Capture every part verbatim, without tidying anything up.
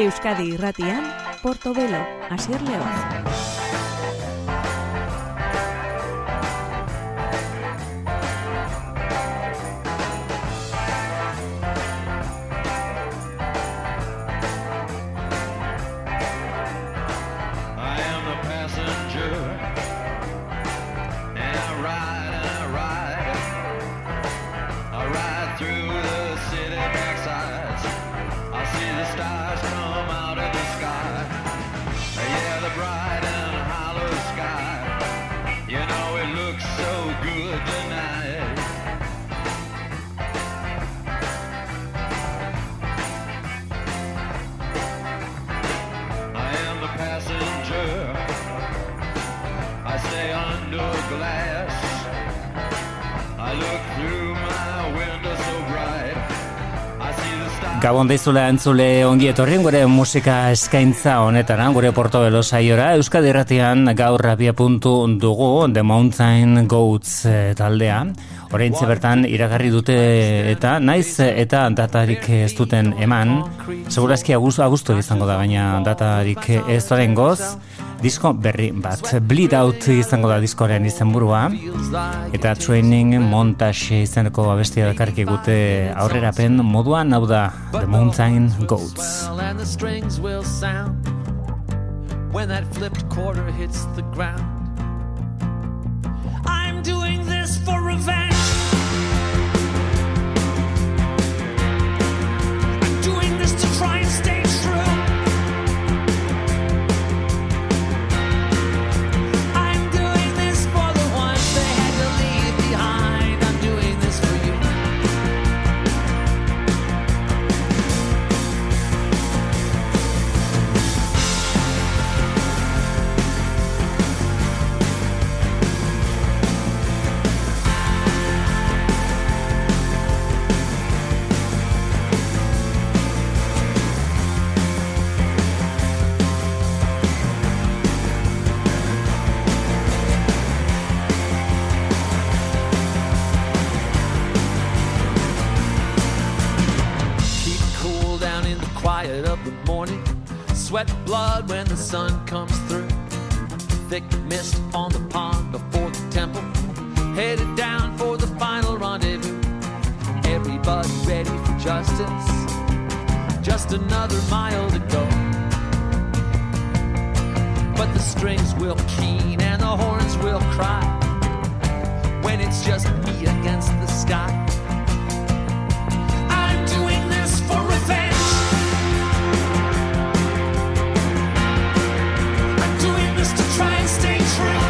Euskadi Irratian, Portobelo, Asier Leoz. Gabon daizula entzule ongi etorrien gure musika eskaintza honetan, gure Portobelo saiora, Euskadi Irratian gaur abia puntu dugu The Mountain Goats e, taldea. Oraintxe bertan iragarri dute eta naiz eta datarik ez duten eman. Segurazki agustu izango da, baina datarik ez doren goz. Disko berri bat, Bleed Out izango da diskoaren izenburua, eta Training montage izeneko abestia dakarki gute aurrerapen moduan, hau da The Mountain Goats. And the strings will sound when that flipped quarter hits the ground. I'm doing this for revenge. I'm doing this to try and stay true. Of the morning, sweat blood when the sun comes through. Thick mist on the pond before the temple, headed down for the final rendezvous. Everybody ready for justice, just another mile to go. But the strings will keen and the horns will cry when it's just me against the sky. I'm doing this for revenge. Try and stay true.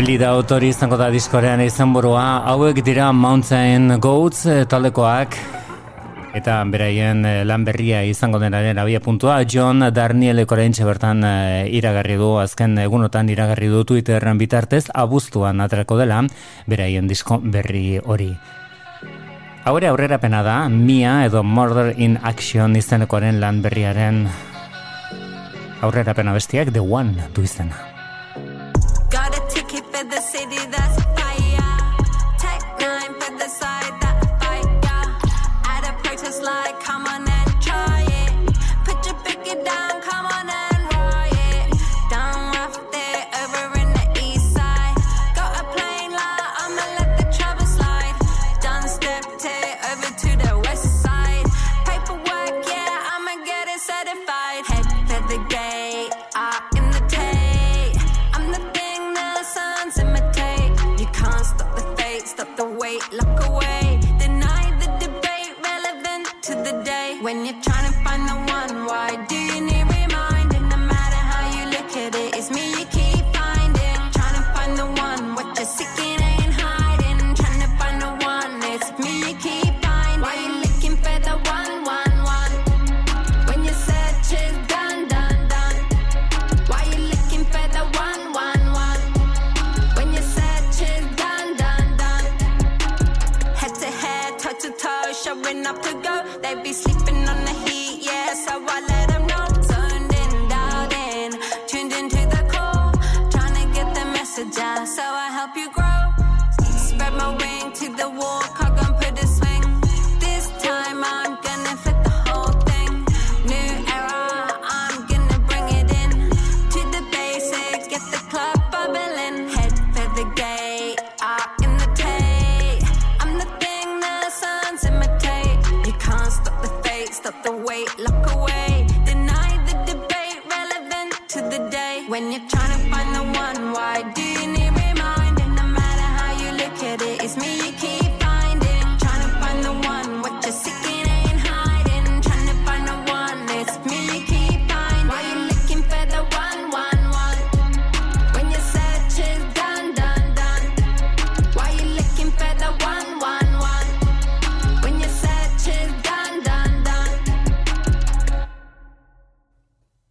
Bleed out hori izango da diskorean izenburua. Hauek dira Mountain Goats taldekoak eta beraien lan berria izango denaren abia puntua. Jon Darniel oraintxe bertan iragarri du, azken egunotan iragarri du Twitterren bitartez, abuztuan aterako dela beraien disko berri hori. Haure aurrera pena da, Mia edo Murder in Action izenekoaren lan berriaren aurrera pena bestiak The One du izena. Got a ticket for the city that's fire. Tech nine for the side that's fire. At a protest like, come on and try it. Put your picket down, come on and riot. Down off there, over in the east side. Got a plane line, I'ma let the travel slide. Done stepped it, over to the west side. Paperwork, yeah, I'ma get it certified. Head for the gate, I stop the wait, lock away. Deny the debate, relevant to the day. When you're trying to find the one, why do you need reminding? No matter how you look at it, it's me you keep finding. Trying to find the one, what you're seeking ain't hiding. Trying to find the one, it's me you keep finding. Why you looking for the one, one, one? When your search is done, done, done. Why you looking for the one, one, one? When your search is done. Showing up to go, they be sleeping on the heat, yeah, so I let them know. Turned in, dialed in, tuned into the call. Trying to get the message out, so I help you grow. Spread my wing to the wall, cock and put a swing. This time I'm gonna fit the whole thing. New era, I'm gonna bring it in. To the basics, get the club bubbling. Head for the gate, I stop the wait, lock away. Deny the debate, relevant to the day. When you're trying to find the one, why do you need reminding? No matter how you look at it, it's me you keep finding. Trying to find the one, what you're seeking ain't hiding. Trying to find the one, it's me you keep finding. Why you looking for the one, one, one? When your search is done, done, done. Why you looking for the one, one, one? When your search is done.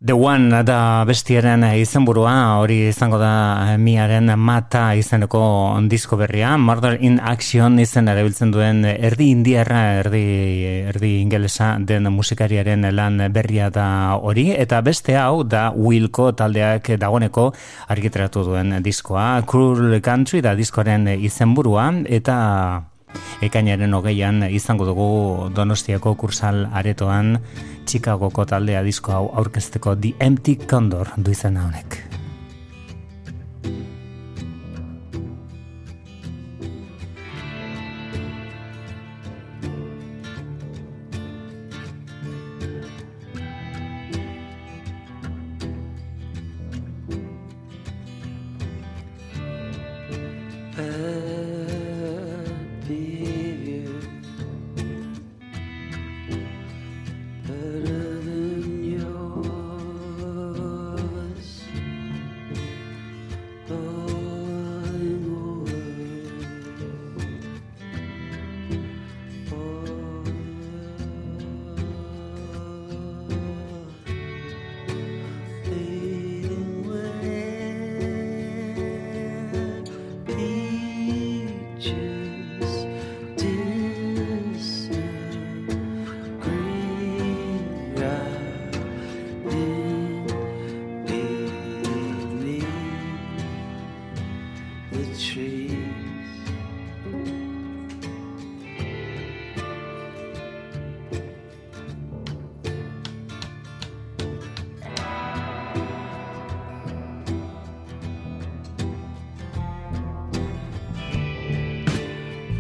The One da bestiaren izenburua, hori izango da Miaren Mata izeneko disko berria. Murder in Action izen erabiltzen duen erdi indiarra, erdi, erdi ingelesa den musikariaren lan berria da hori. Eta beste hau da Wilco taldeak dagoneko argitratu duen diskoa. Cruel Country da diskoaren izenburua eta ekainaren hogeian izango dugu Donostiako kursal aretoan Chicagoko taldea disko hau aurkezteko. The Empty Condor du izena honek.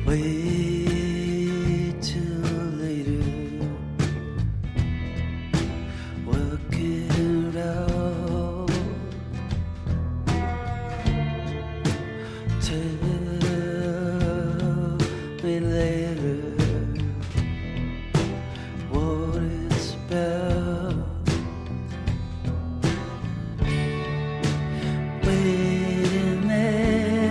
Waiting there.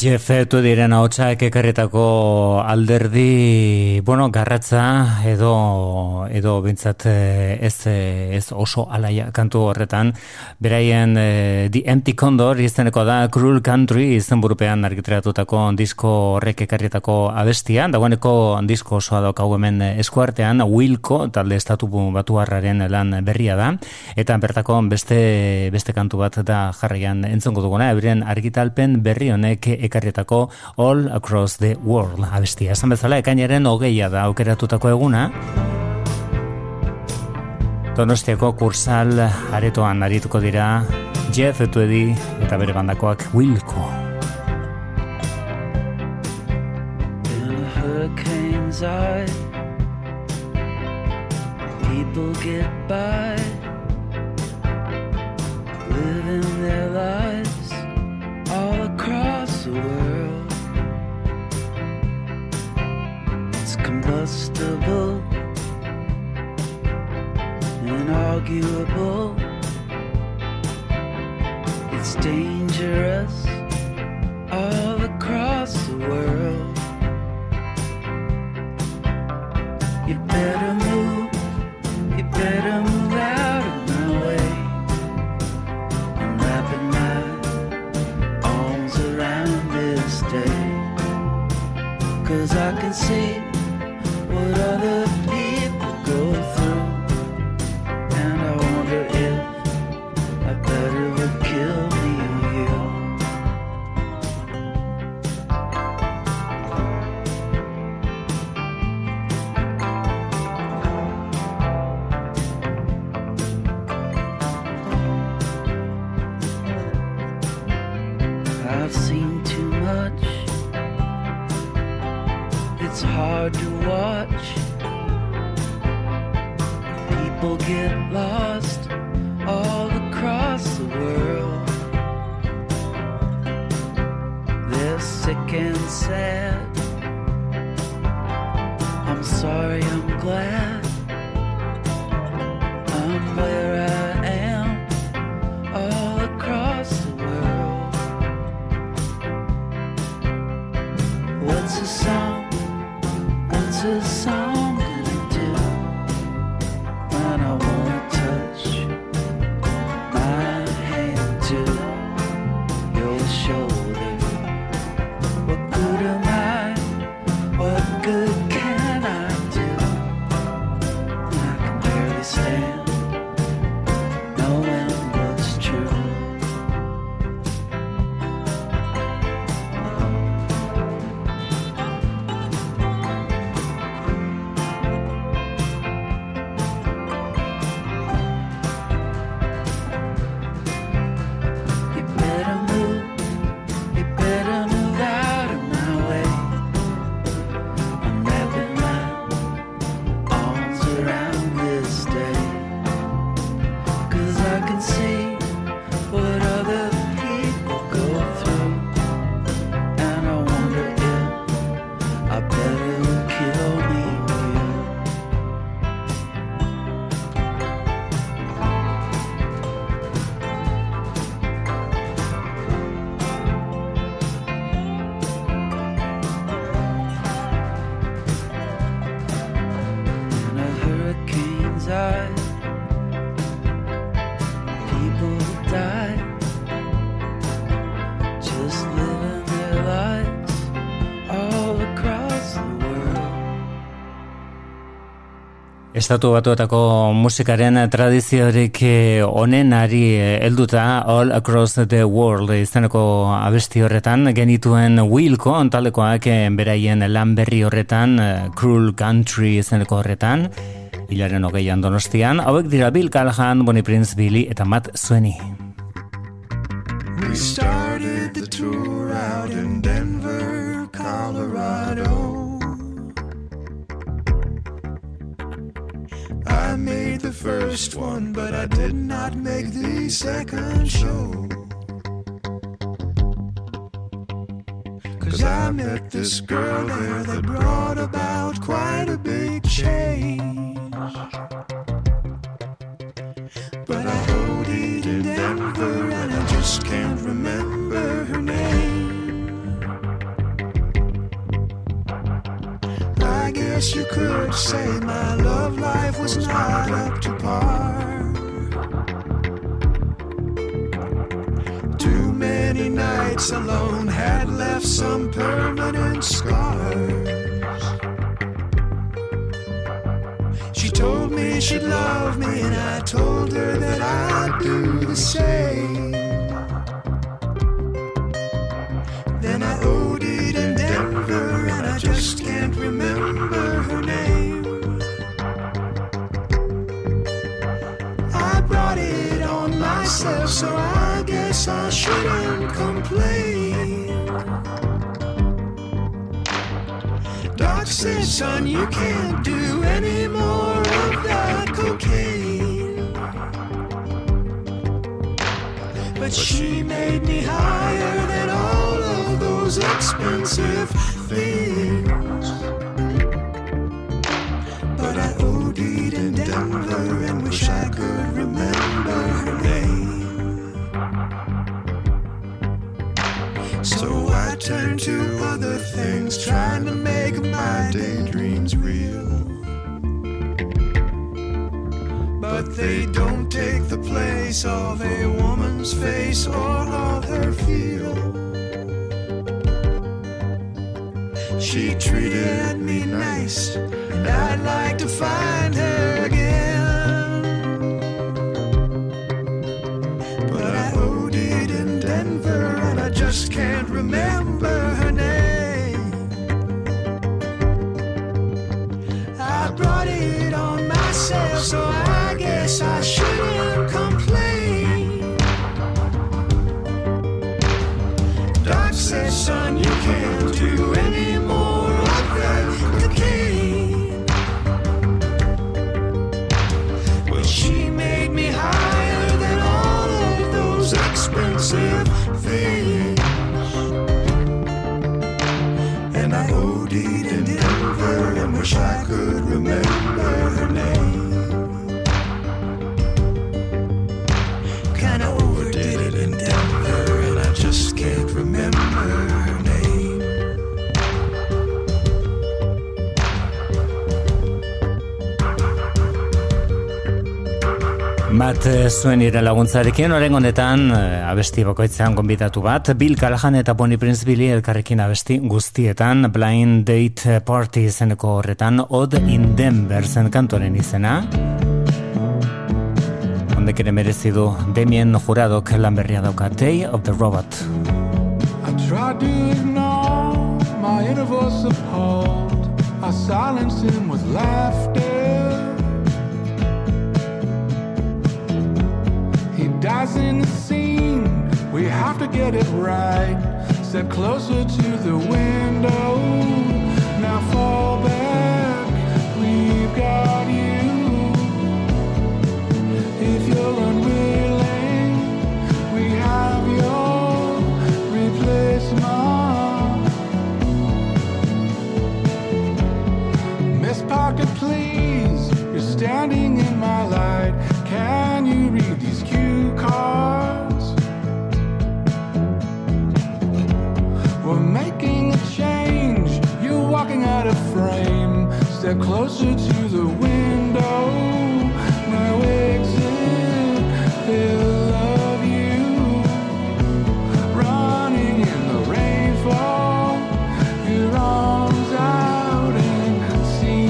Jefetu diren ahotsak ekarretako alderdi, bueno, garratza edo edo bintzat ez, ez oso alaia kantu horretan. Beraien eh, The Empty Condor izeneko da Cruel Country izenburupean argitratutako disko horrek ekarretako abestia. Dagoeneko disko osoa daukagu hemen eskuartean, Wilco talde estatu batuarraren lan berria da. Eta bertako beste beste kantu bat da jarraian entzongo duguna. Euren argitalpen berri honek ekarretako All Across the World abestia. Esan bezala, ekainaren hogeia da aukeratutako eguna. Donostiako kursal aretoan arituko dira Jeff Etuedi eta bere bandakoak Wilco. In a hurricane's eye, people get by, living their lives all across the world. It's combustible and arguable. It's dangerous all across the world. You better move, you better move out of my way. I'm wrapping my arms around day, 'cause I can see what other people go through, and I wonder if I better would kill me or you. I've seen too much. It's hard to watch. People get lost all across the world. They're sick and sad. I'm sorry, I'm glad I'm where I am all across the world. What's a song? What's a song gonna do when I wanna touch my hand to your shoulder? What good am I? What good can I do? I can barely stand knowing what's true. Just living their lives all across the world. Estatu Batuetako musikaren tradiziorik onenari helduta All Across the World izaneko abesti horretan genituen Wilco talekoak beraien lan berri horretan Cruel Country izaneko horretan hilaren hogeian Donostian hauek dira Bill Callahan, Bonnie Prince Billy eta Matt Sweeney. We started the tour out in Denver, Colorado. I made the first one, but I did not make the second show. Cause I met this girl there that brought about quite a big change. But I O D'd in Denver and I just can't remember her name. I guess you could say my love life was not up to par. Too many nights alone had left some permanent scars. She told me she'd love me and I told her that I'd do the same. Then I O D'd in Denver and I just can't remember her name. I brought it on myself, so I guess I shouldn't complain. Doc said, son, you can't do any more of that cocaine. But she made me higher than all of those expensive things. But I O D'd in Denver and wish I could remember her name. So I turned to other things, trying to make my daydreams real. But they don't take the place of a woman's face or of her feel. She treated me nice, and I'd like to find her again. But I O D'd in Denver, and I just can't remember her name. I brought it on myself, so I guess I shouldn't complain. Doc says, son, you can't do any more of that cocaine. Well, she made me higher than all of those expensive things. And I O D'd in Denver and wish I could remember her name. Kinda overdid it in Denver and I just can't remember her name. Bat zuen ire laguntzarekin, oren honetan abesti bakoitzean gonbidatu bat, Bill Callahan eta Bonnie Prince Billy elkarrekin abesti guztietan, Blind Date Party izeneko horretan, Ode in Denver zen kantoren izena. Ondek ere merezi du Damien Juradok lan berria dauka, Day of the Robot. I tried to ignore my inner voice of hold, I silenced him with laughter. Dies in the scene, we have to get it right. Step closer to the window, now fall back, we've got you. If you're unwilling, we have your replacement. Miss Parker, please, you're standing in my light. Can you read these cue cards? We're making a change. You're walking out of frame. Step closer to the window. Now exit. They'll love you. Running in the rainfall. Your arms out and see.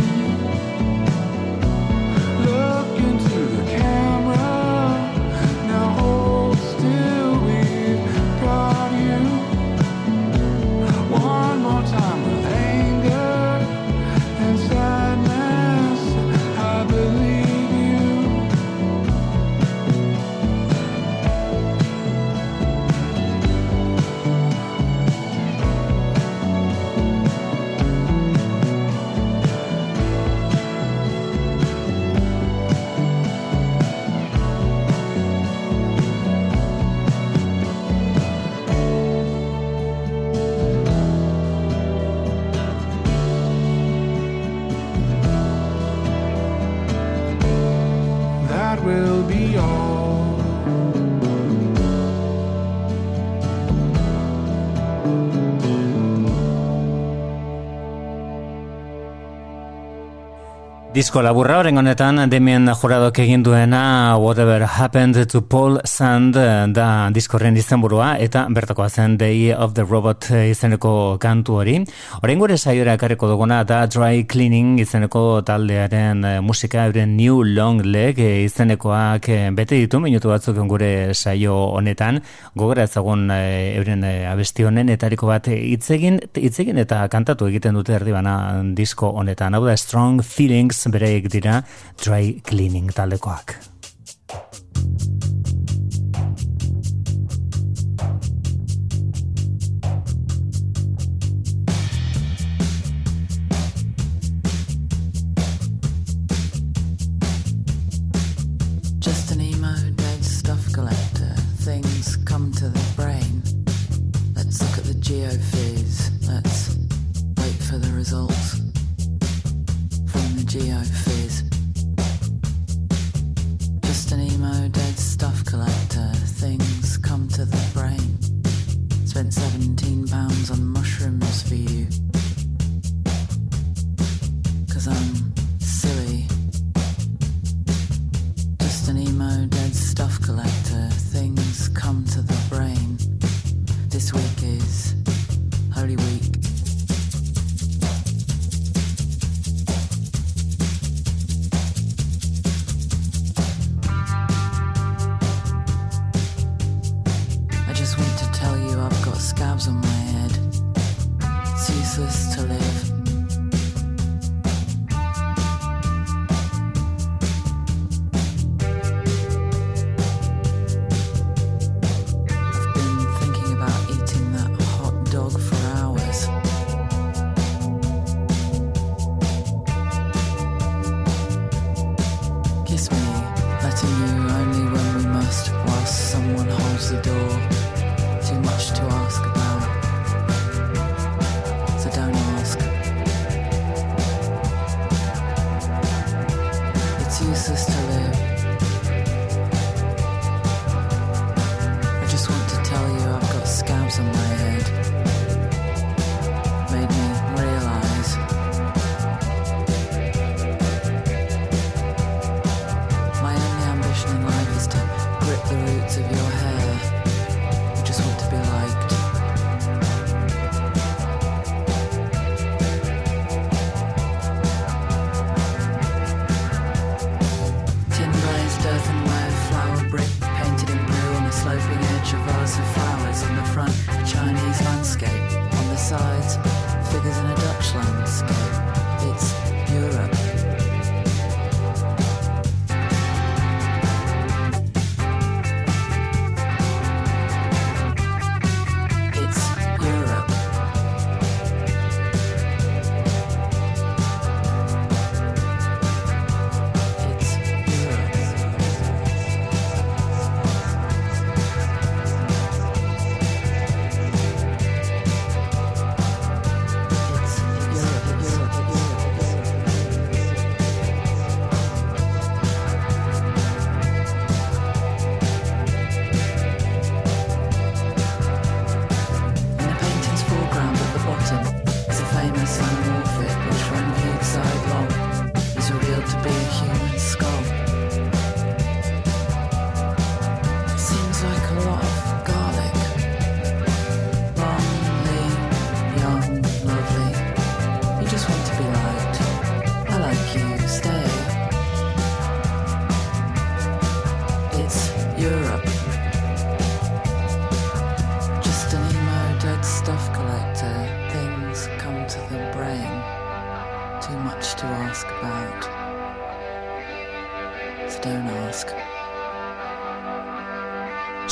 Disko laburra horrengo honetan Damien Juradoak egin duena Whatever Happened to Paul Sand da diskorren izenburua eta bertakoa zen Day of the Robot izeneko kantu hori. Oraingo ere saiora ekarriko duguna da Dry Cleaning izeneko taldearen musika, euren New Long Leg izenekoak bete ditu minutu batzuk gure saio honetan. Gogora ezagun euren abesti honen etariko bat itzegin, itzegin eta kantatu egiten dute erdibana disko honetan. Hau da Strong Feelings bereik dira Dry Cleaning taldekoak. Just an emo dead stuff collector. Things come to the brain. Let's look at the geophys. Let's wait for the results. Geophys. Just an emo dead stuff collector. Things come to the brain. Spent seventeen pounds on mushrooms for you. 'Cause I'm silly. Just an emo dead stuff collector. Things come to the brain. This week is Holy Week. Scabs on my head. It's useless to live. I've been thinking about eating that hot dog for hours. Kiss me, letting you only when we must, whilst someone holds the door. Too much to ask about, so don't ask. It's useless to live. I just want to tell you I've got scabs on my head. Made me realise. My only ambition in life is to grip the roots of your hair. Be liked. Tin glazed earthenware flower brick painted in blue on the sloping edge of vase of flowers. On the front, a Chinese landscape. On the sides, figures in a Dutch landscape. It's Europe.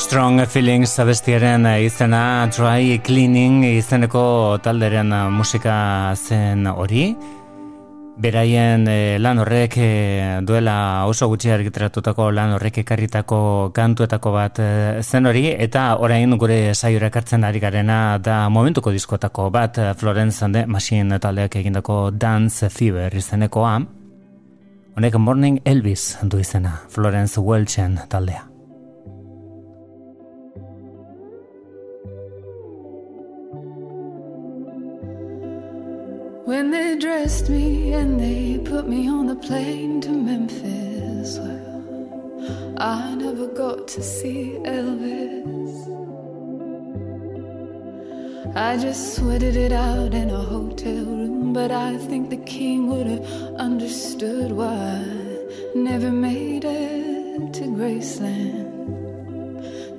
Strong Feelings abestiaren izena Dry Cleaning izeneko talderen musika zen hori. Beraien lan horrek duela oso gutxi argitratutako lan horrek ekarritako kantuetako bat zen hori, eta orain gure saiora ekartzen ari garena da momentuko diskotako bat, Florence and the Machine taldeak egindako Dance Fever izenekoa. Honek Morning Elvis du izena, Florence Welchen taldea. When they dressed me and they put me on the plane to Memphis, well, I never got to see Elvis. I just sweated it out in a hotel room, but I think the king would have understood why I never made it to Graceland.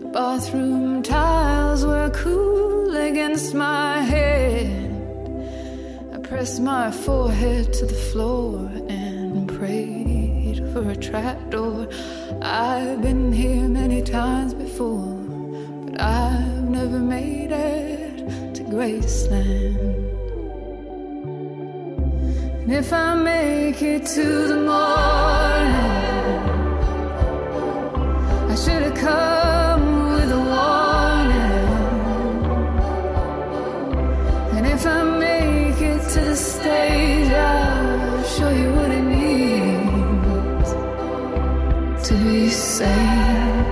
The bathroom tiles were cool against my head. Pressed my forehead to the floor and prayed for a trapdoor. I've been here many times before, but I've never made it to Graceland. And if I make it to the morning, I should have come with a warning. And if I make to the stage, I'll show you what it means to be sane.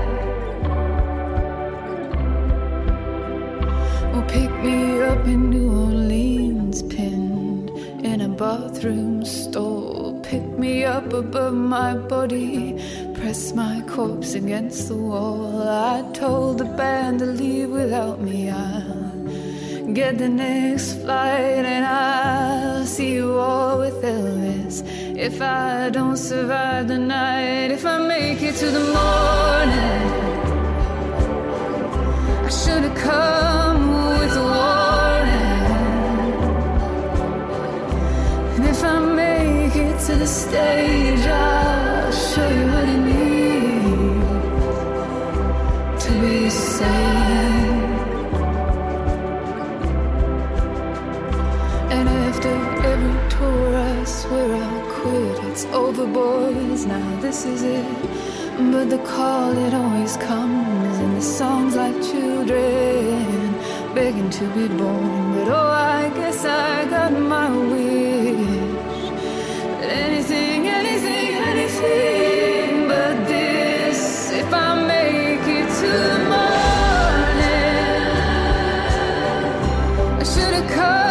Well, pick me up in New Orleans, pinned in a bathroom stall. Pick me up above my body, press my corpse against the wall. I told the band to leave without me. I'll get the next flight and I'll see you all with Elvis. If I don't survive the night, if I make it to the morning, I should have come with a warning. And if I make it to the stage, I'll show you what it means to be saved. I swear I'll quit, it's over boys, now this is it. But the call, it always comes, and the songs like children begging to be born. But oh, I guess I got my wish, but anything, anything, anything but this. If I make it to the morning, I should have come.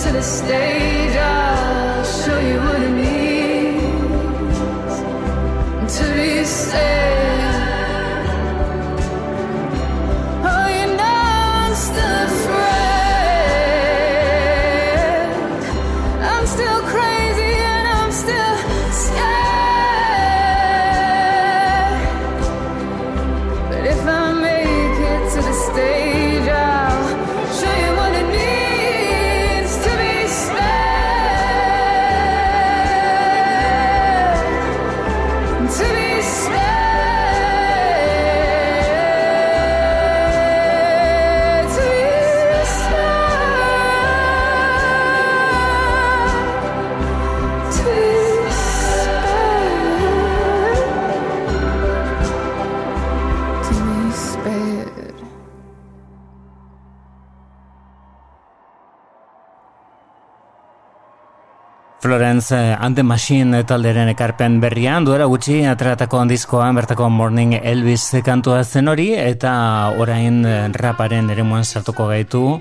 To the stage, I'll show you what it means to be saved. Oh, you know I'm still afraid, I'm still crazy and I'm still scared. But if I make it to the stage, I'll show you what it means. Florence and the Machine talderen ekarpen berrian duela gutxi ateratako diskoan bertako Morning Elvis kantua zen hori, eta orain raparen eremuan sartuko gaitu.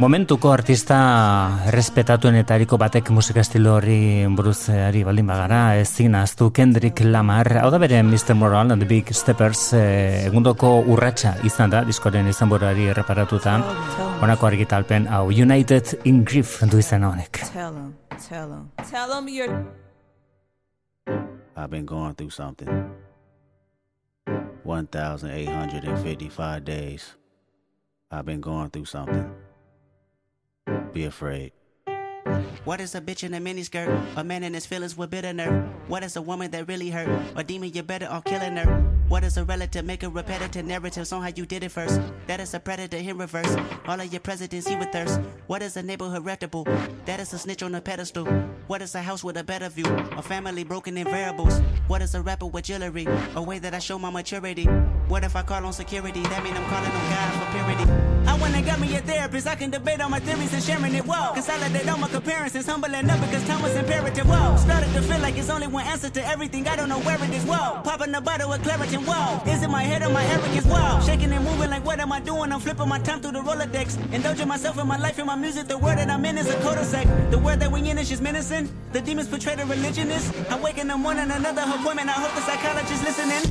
Momentuko artista errespetatuenetariko batek musika estilo horri buruz ari baldin bagara, ezin ahaztu Kendrick Lamar, hau da bere mister Moral and the Big Steppers egundoko urratsa izan da diskoaren izenburuari erreparatuta. Honako argitalpen hau United in Grief du izan honek. Tell them. Tell them you're... I've been going through something. one thousand eight hundred fifty-five days. I've been going through something. Be afraid. What is a bitch in a miniskirt? A man in his feelings with bitter nerve. What is a woman that really hurt? A demon, you're better off killing her. What is a relative? Make a repetitive narratives on how you did it first. That is a predator in reverse. All of your presidents, he with thirst. What is a neighborhood reputable? That is a snitch on a pedestal. What is a house with a better view? A family broken in variables. What is a rapper with jewelry? A way that I show my maturity. What if I call on security? That mean I'm calling on God for purity. I when I got me a therapist, I can debate all my theories and sharing it, whoa. Consolidate all my comparisons, humbling up because time was imperative, whoa. Started to feel like it's only one answer to everything, I don't know where it is, whoa. Popping a bottle with Claritin, whoa. Is it my head or my arrogance, whoa. Shaking and moving like what am I doing, I'm flipping my time through the Rolodex. Indulging myself in my life and my music, the world that I'm in is a cul-de-sac. The world that we in is just menacing, the demons portray the religionists. I wake in the morning, another appointment, I hope the psychologist listening.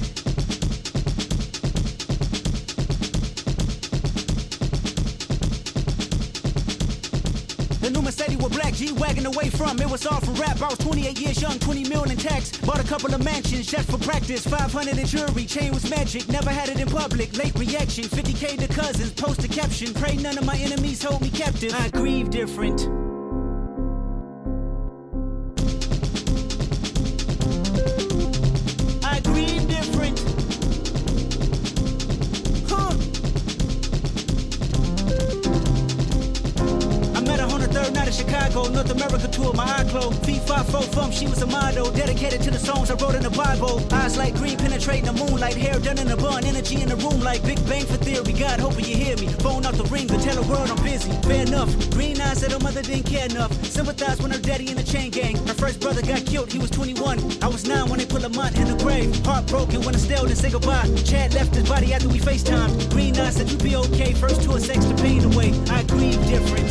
Said he was black, G-wagon away from. It was all for rap, I was twenty-eight years young, twenty mil in tax. Bought a couple of mansions, just for practice, five hundred in jewelry, chain was magic. Never had it in public, late reaction, fifty K to cousins, post a caption. Pray none of my enemies hold me captive, I grieve different. I grieve different. Huh. Third night of Chicago, North America tour, my eye glow. Feet five, four, thump, she was a model. Dedicated to the songs I wrote in the Bible. Eyes like green, penetrating the moonlight. Hair done in a bun, energy in the room like Big Bang for theory. God, hoping you hear me. Phone out the ringer, tell the world I'm busy. Fair enough. Green eyes said her mother didn't care enough. Sympathized when her daddy in the chain gang. Her first brother got killed, he was twenty-one. I was nine when they put Lamont in the grave. Heartbroken when Estelle didn't say goodbye. Chad left his body after we FaceTimed. Green eyes said you be okay. First tour, sex to pain away. I grieve different.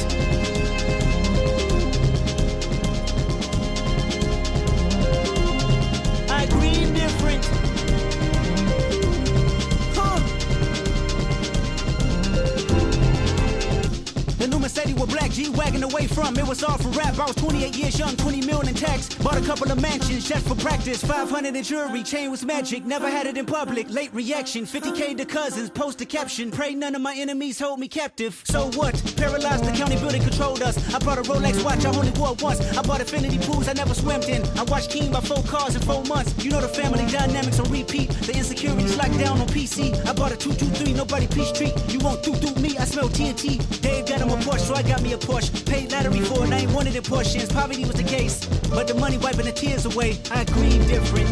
G-wagon away from, it was all for rap, I was twenty-eight years young, twenty mil in tax. Bought a couple of mansions, just for practice, five hundred in jewelry, chain was magic. Never had it in public, late reaction, fifty K to cousins, post a caption. Pray none of my enemies hold me captive. So what? Paralyzed, the county building controlled us. I bought a Rolex watch, I only wore once. I bought affinity pools I never swam in. I watched Keen by four cars in four months. You know the family dynamics on repeat, the insecurities locked down on P C. I bought a two two three, nobody peace treat. You won't do through me, I smell T N T. Dave got him a Porsche, so I got me a Porsche. Paid lottery for it, I ain't wanted in portions. Poverty was the case, but the money wiping the tears away. I grieve different.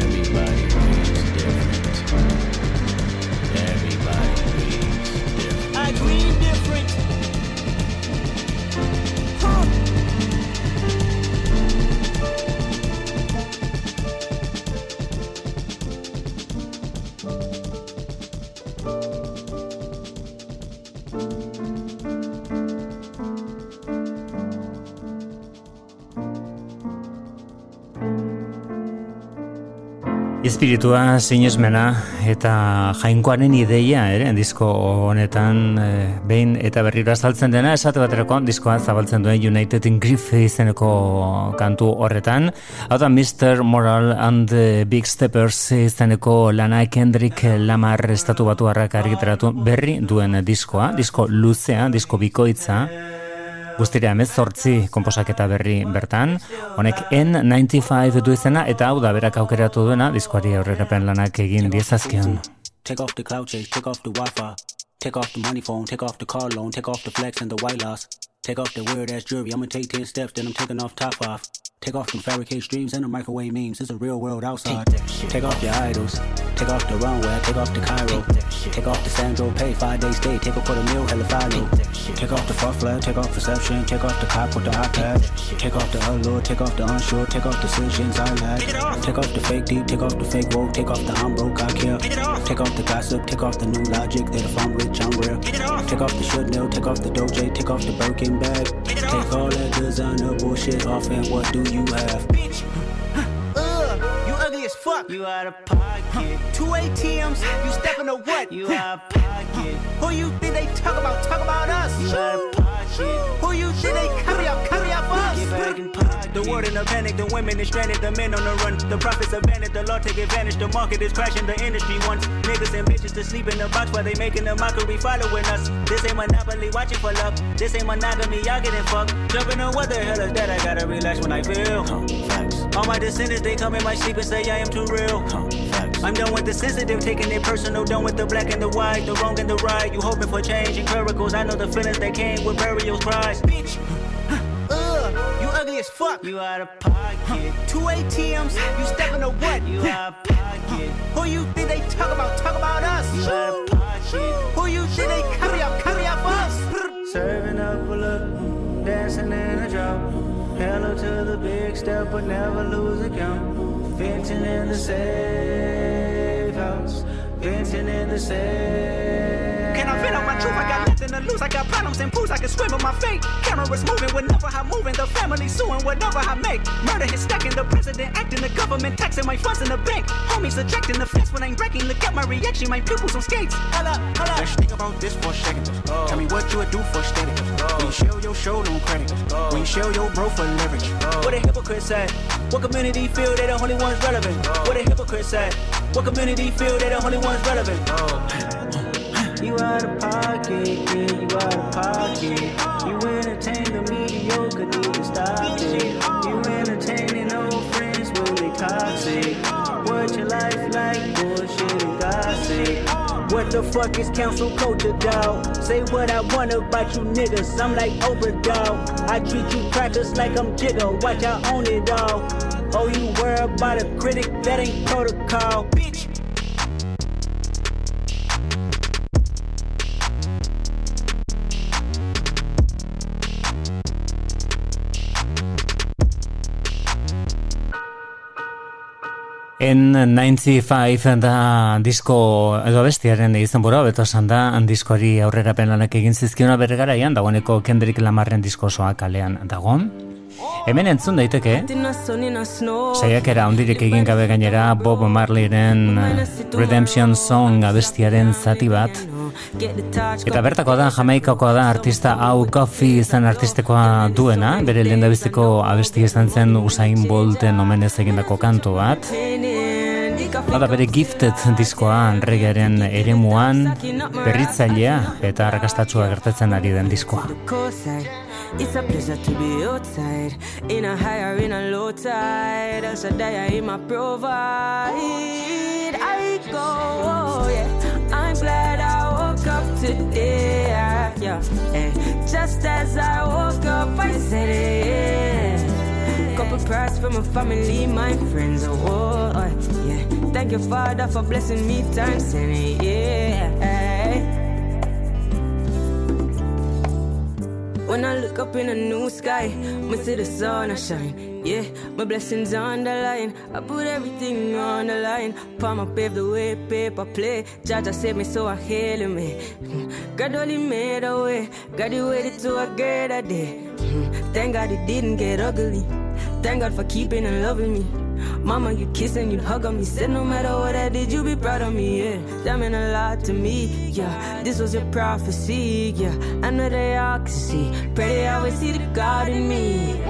Everybody grieves different. Everybody grieves different. I grieve different. Espiritua, sinesmena eta jainkoaren ideia ere disko honetan e, behin eta berriro azaltzen dena, esate baterako diskoa zabaltzen duen United in Grief izeneko kantu horretan. Hau da mister Moral and the Big Steppers izeneko lana Kendrick Lamar estatu batuarrak argitaratu berri duen diskoa, disko luzea, disko bikoitza. Guztira hemezortzi komposaketa berri bertan, honek N ninety-five du izena eta hau da berak aukeratu duena diskoari aurrerapen lanak egin diezazkion. Take off the cloud chase, take off the wifi, take off the money phone, take off the car loan, take off the flex and the white loss, take off the weird ass jewelry, I'm gonna take ten steps then I'm taking off top off, take off the fabricate streams and the microwave memes, it's a real world outside, take off your idols, take off the runway, take off the Cairo, take off the Sandro, pay five days stay, take off for the meal, hella follow. Take off the fuck flag, take off perception, take off the cop with the iPad, take off the allure, take off the unsure, take off decisions I lack, take off the fake deep, take off the fake woke, take off the I'm broke, I care, take off the gossip, take off the new logic that if I'm rich I'm real, take off the should know, take off the doje, take off the Birkin bag, take all that designer bullshit off and what do you have? Bitch, you ugly as fuck, you out of pocket, two A T Ms, you stepping to what? You out of pocket, who you think they talk about, talk about us? You out of pocket, who you think they carry out, carry out for us? The world in a panic, the women is stranded, the men on the run, the profits abandoned, the law take advantage, the market is crashing, the industry wants niggas and bitches to sleep in the box while they making a mockery following us. This ain't monopoly, watching for luck, this ain't monogamy, y'all getting fucked, jumping on what the hell is that? I gotta relax when I feel facts. All my descendants, they come in my sleep and say I am too real. Facts. I'm done with the sensitive, taking it personal, done with the black and the white, the wrong and the right. You hoping for change in miracles, I know the feelings that came with burial cries. Bitch, uh, you ugly as fuck. You out of pocket. Two A T Ms, you stepping to what? You out of pocket. Who you think they talk about? Talk about us. You out of pocket. Who you think they carry out? Carry out for us? serving up a look, dancing in a drop. Hello to the big step, but never lose a count. Venting in the safe house, venting in the safe. Can I vent on my truth? I got nothing to lose. I got problems and pools. I can swim with my fate. Cameras moving whenever I'm moving. The family suing whatever I make. Murder is stacking. The president acting. The government taxing my funds in the bank. Homies ejecting the fence when I'm breaking. Look at my reaction. My pupils on skates. Hold up, hold up. Let's think about this for a second. Oh. Tell me what you would do for status. Oh. When you show your show no credit. Oh. When you show your bro for leverage. Oh. What a hypocrite said. What community feel they the only ones relevant? Oh. What a hypocrite said. What community feel they the only ones relevant? Oh. You out of pocket, yeah, you out of pocket. You entertain the mediocre, need to stop it. You entertaining old friends, well, they toxic. What your life like, bullshit and gossip. What the fuck is council culture, dawg? Say what I want about you niggas, I'm like Oprah, dawg. I treat you crackers like I'm Jigga, watch I own it all. Oh, you worry about a critic, that ain't protocol, bitch. En ninety-five da disko edo bestiaren izenburua beto esan da diskoari aurrerapen lanak egin zizkiona bere garaian dagoeneko Kendrick Lamarren disko osoa kalean dago. Hemen entzun daiteke saiakera handirik egin gabe gainera Bob Marleyren Redemption Song abestiaren zati bat. Eta bertakoa da, Jamaikakoa da artista hau Coffee izan artistekoa duena, bere lehendabiziko abesti izan zen Usain Bolten omenez egindako kantu bat. Bada bere Gifted diskoa reggaearen eremuan berritzailea eta arrakastatsua gertatzen ari den diskoa. It's a pleasure to be outside, in a high or in a low tide, El Shaddai in my provide. I go, oh yeah, I'm glad I woke up today, yeah, hey. Just as I woke up I said it, yeah. Couple prayers for my family, my friends, oh yeah. Thank you Father for blessing me times ten, yeah, hey. When I look up in a new sky, me see the sun I shine. Yeah, my blessings on the line. I put everything on the line. Palma paved the way, paper play. Jaja saved me, so I hail me. God only made a way. God he waited till I get a day. Thank God it didn't get ugly. Thank God for keeping and loving me. Mama, you kiss and you hug on me. Said no matter what I did, you be proud of me, yeah. That meant a lot to me, yeah. This was your prophecy, yeah. I know they all could see. Pray they always see the God in me.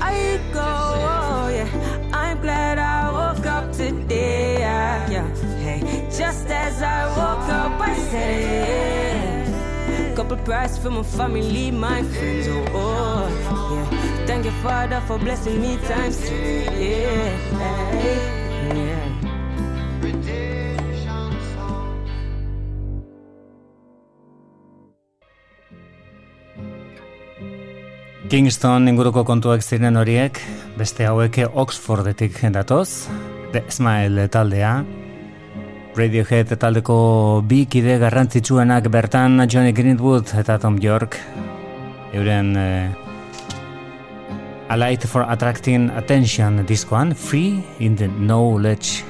I go, oh yeah, I'm glad I woke up today, yeah, yeah. Hey, just as I woke up, I said it, yeah. Couple prayers for my family, my friends, oh, oh yeah. Thank you, Father, for blessing me times two, yeah, yeah. Kingston inguruko kontuak ziren horiek, beste hauek Oxfordetik datoz, The Smile taldea, Radiohead taldeko bi kide garrantzitsuenak bertan Johnny Greenwood eta Tom York, euren... Eh, A Light for Attracting Attention diskoan, Free in the Knowledge.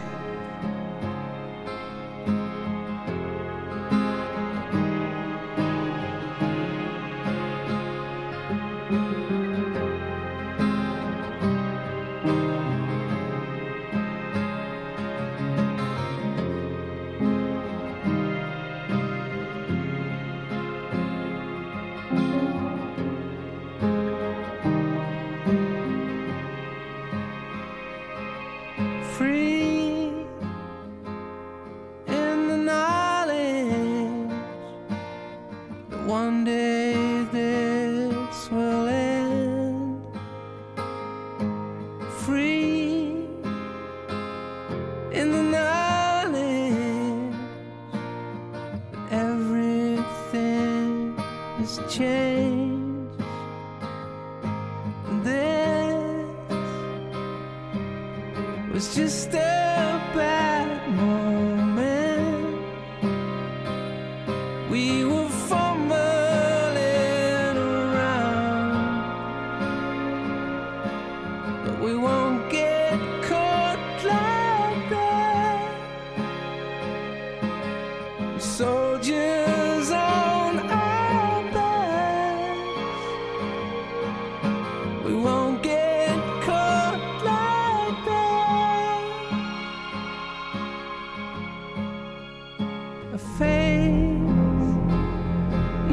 We were fumbling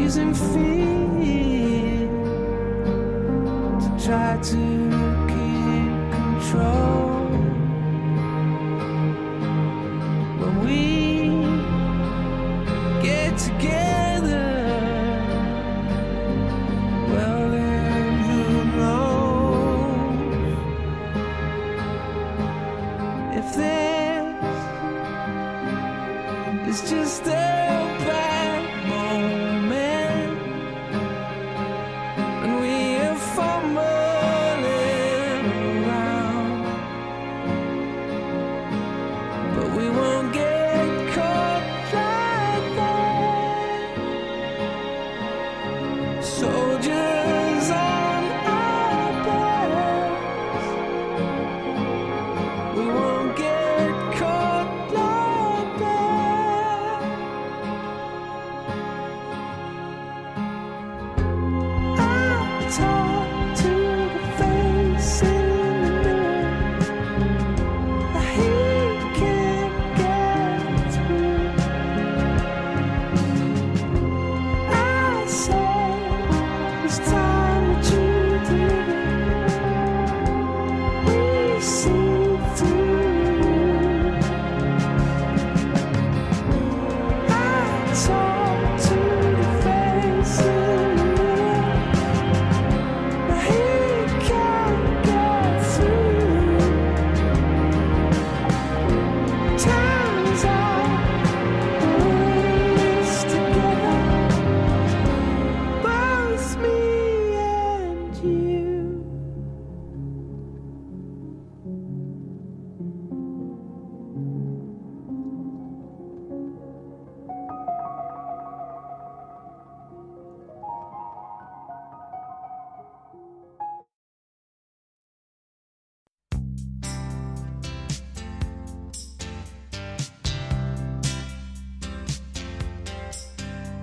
freezing feet to try to keep control. When we get together, well then who knows if this is just a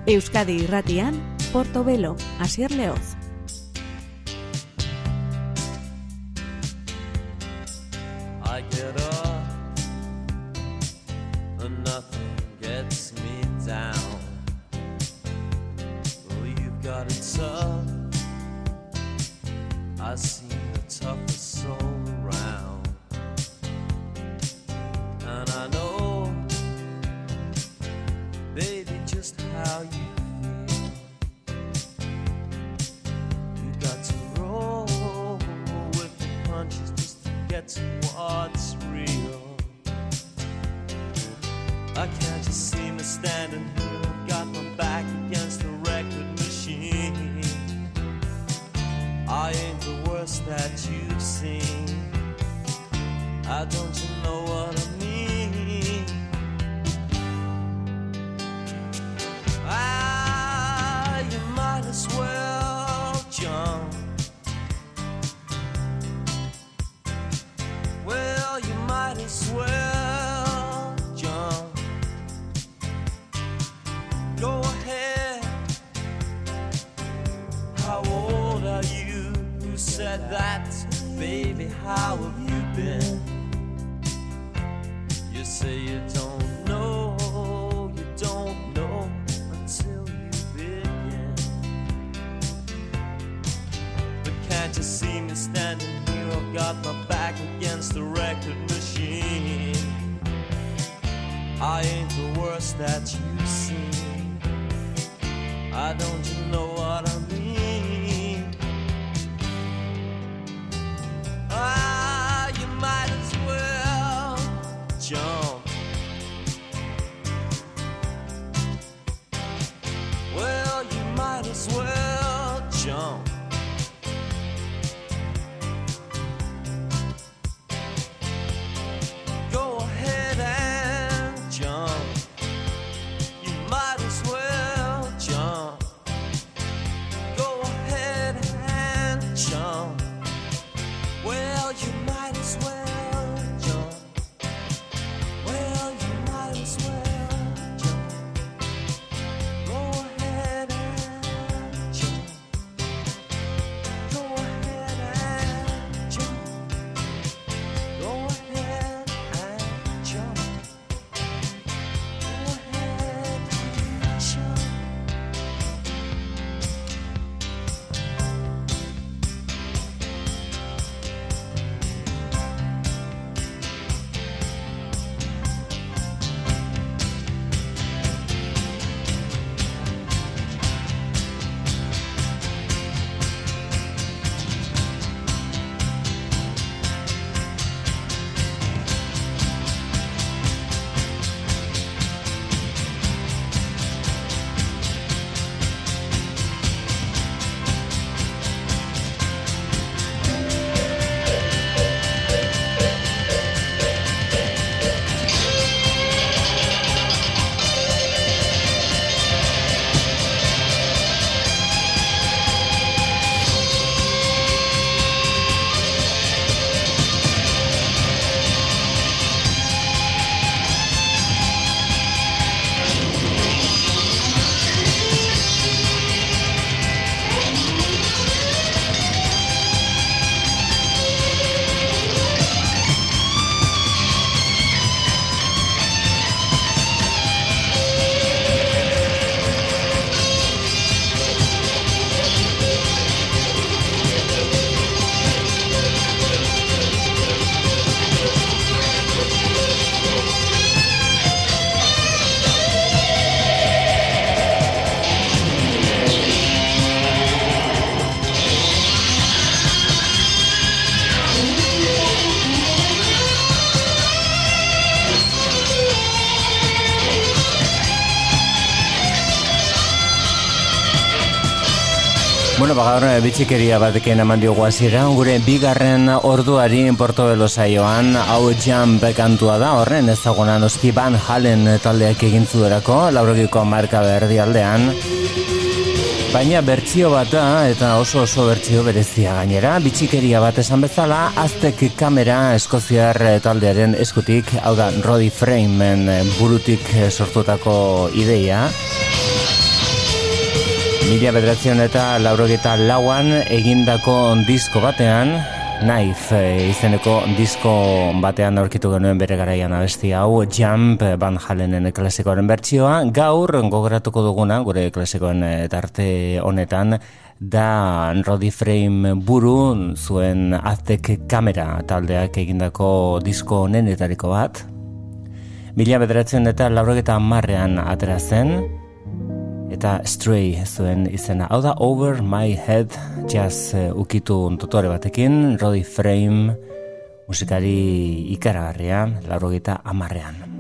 Euskadi Irratian, Portobelo, Asier Leoz. Bueno, ba, gaur bitxikeria batekin eman diogu hasiera gure bigarren orduari Portobelo saioan. Hau Jump kantua da, horren ezaguna noski Van Halen taldeak egin zuelako laurogiko marka berdialdean. Baina bertsio bat da, eta oso oso bertsio berezia gainera. Bitxikeria bat esan bezala, Aztec Camera eskoziar taldearen eskutik, hau da Roddy Framen burutik sortutako ideia. Mila bederatzen eta laurogeita lauan egindako disko batean, Knife izeneko disko batean aurkitu genuen bere garaian abesti hau, Jump Van Halenen klasikoaren bertsioa. Gaur gogoratuko duguna, gure klasikoen tarte honetan, da Roddy Frame buru zuen Aztec Camera taldeak egindako disko honenetariko bat. Mila bederatzen eta laurogeita hamarrean atera zen, eta Stray zuen izena. Hau da Over My Head, jazz uh, ukitu tutore batekin, Roddy Frame musikari ikaragarria, laurogeita hamarrean.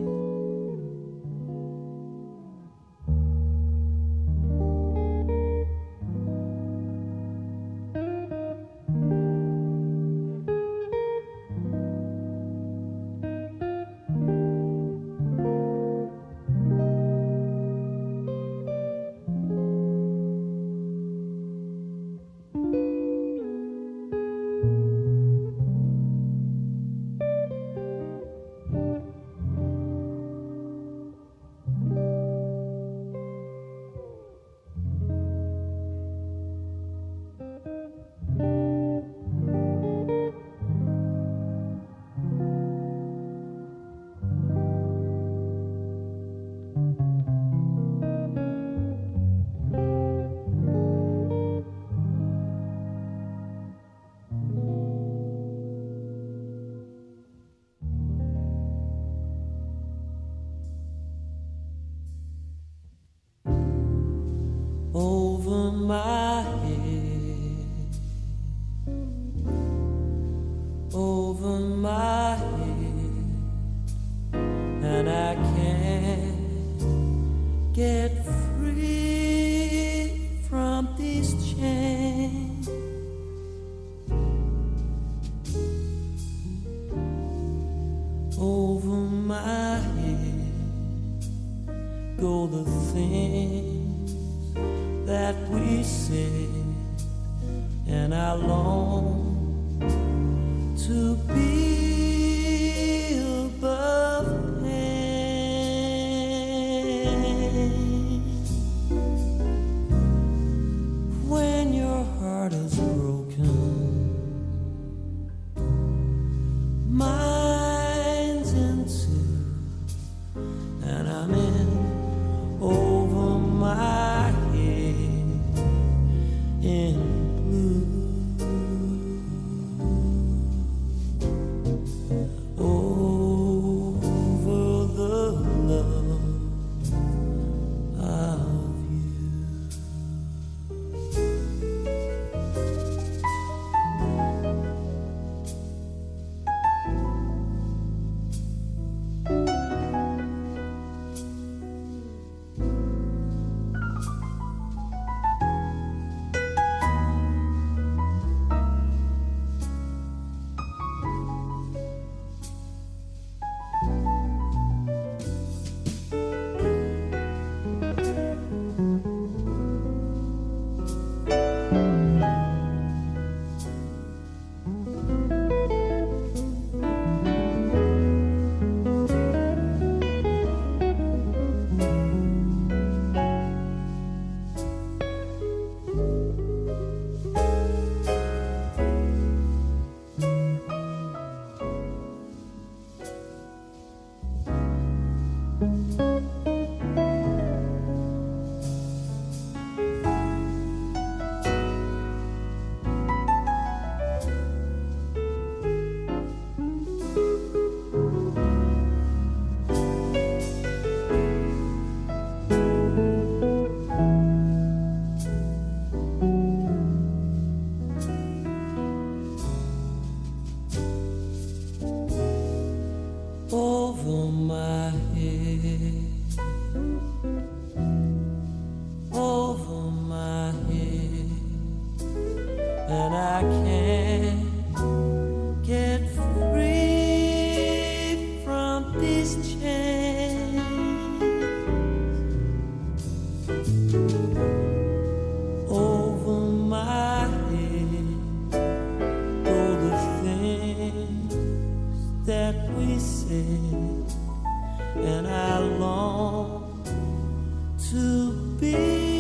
Thank you. but I can't get free from these chains over my head. All the things that we said, and I long to be.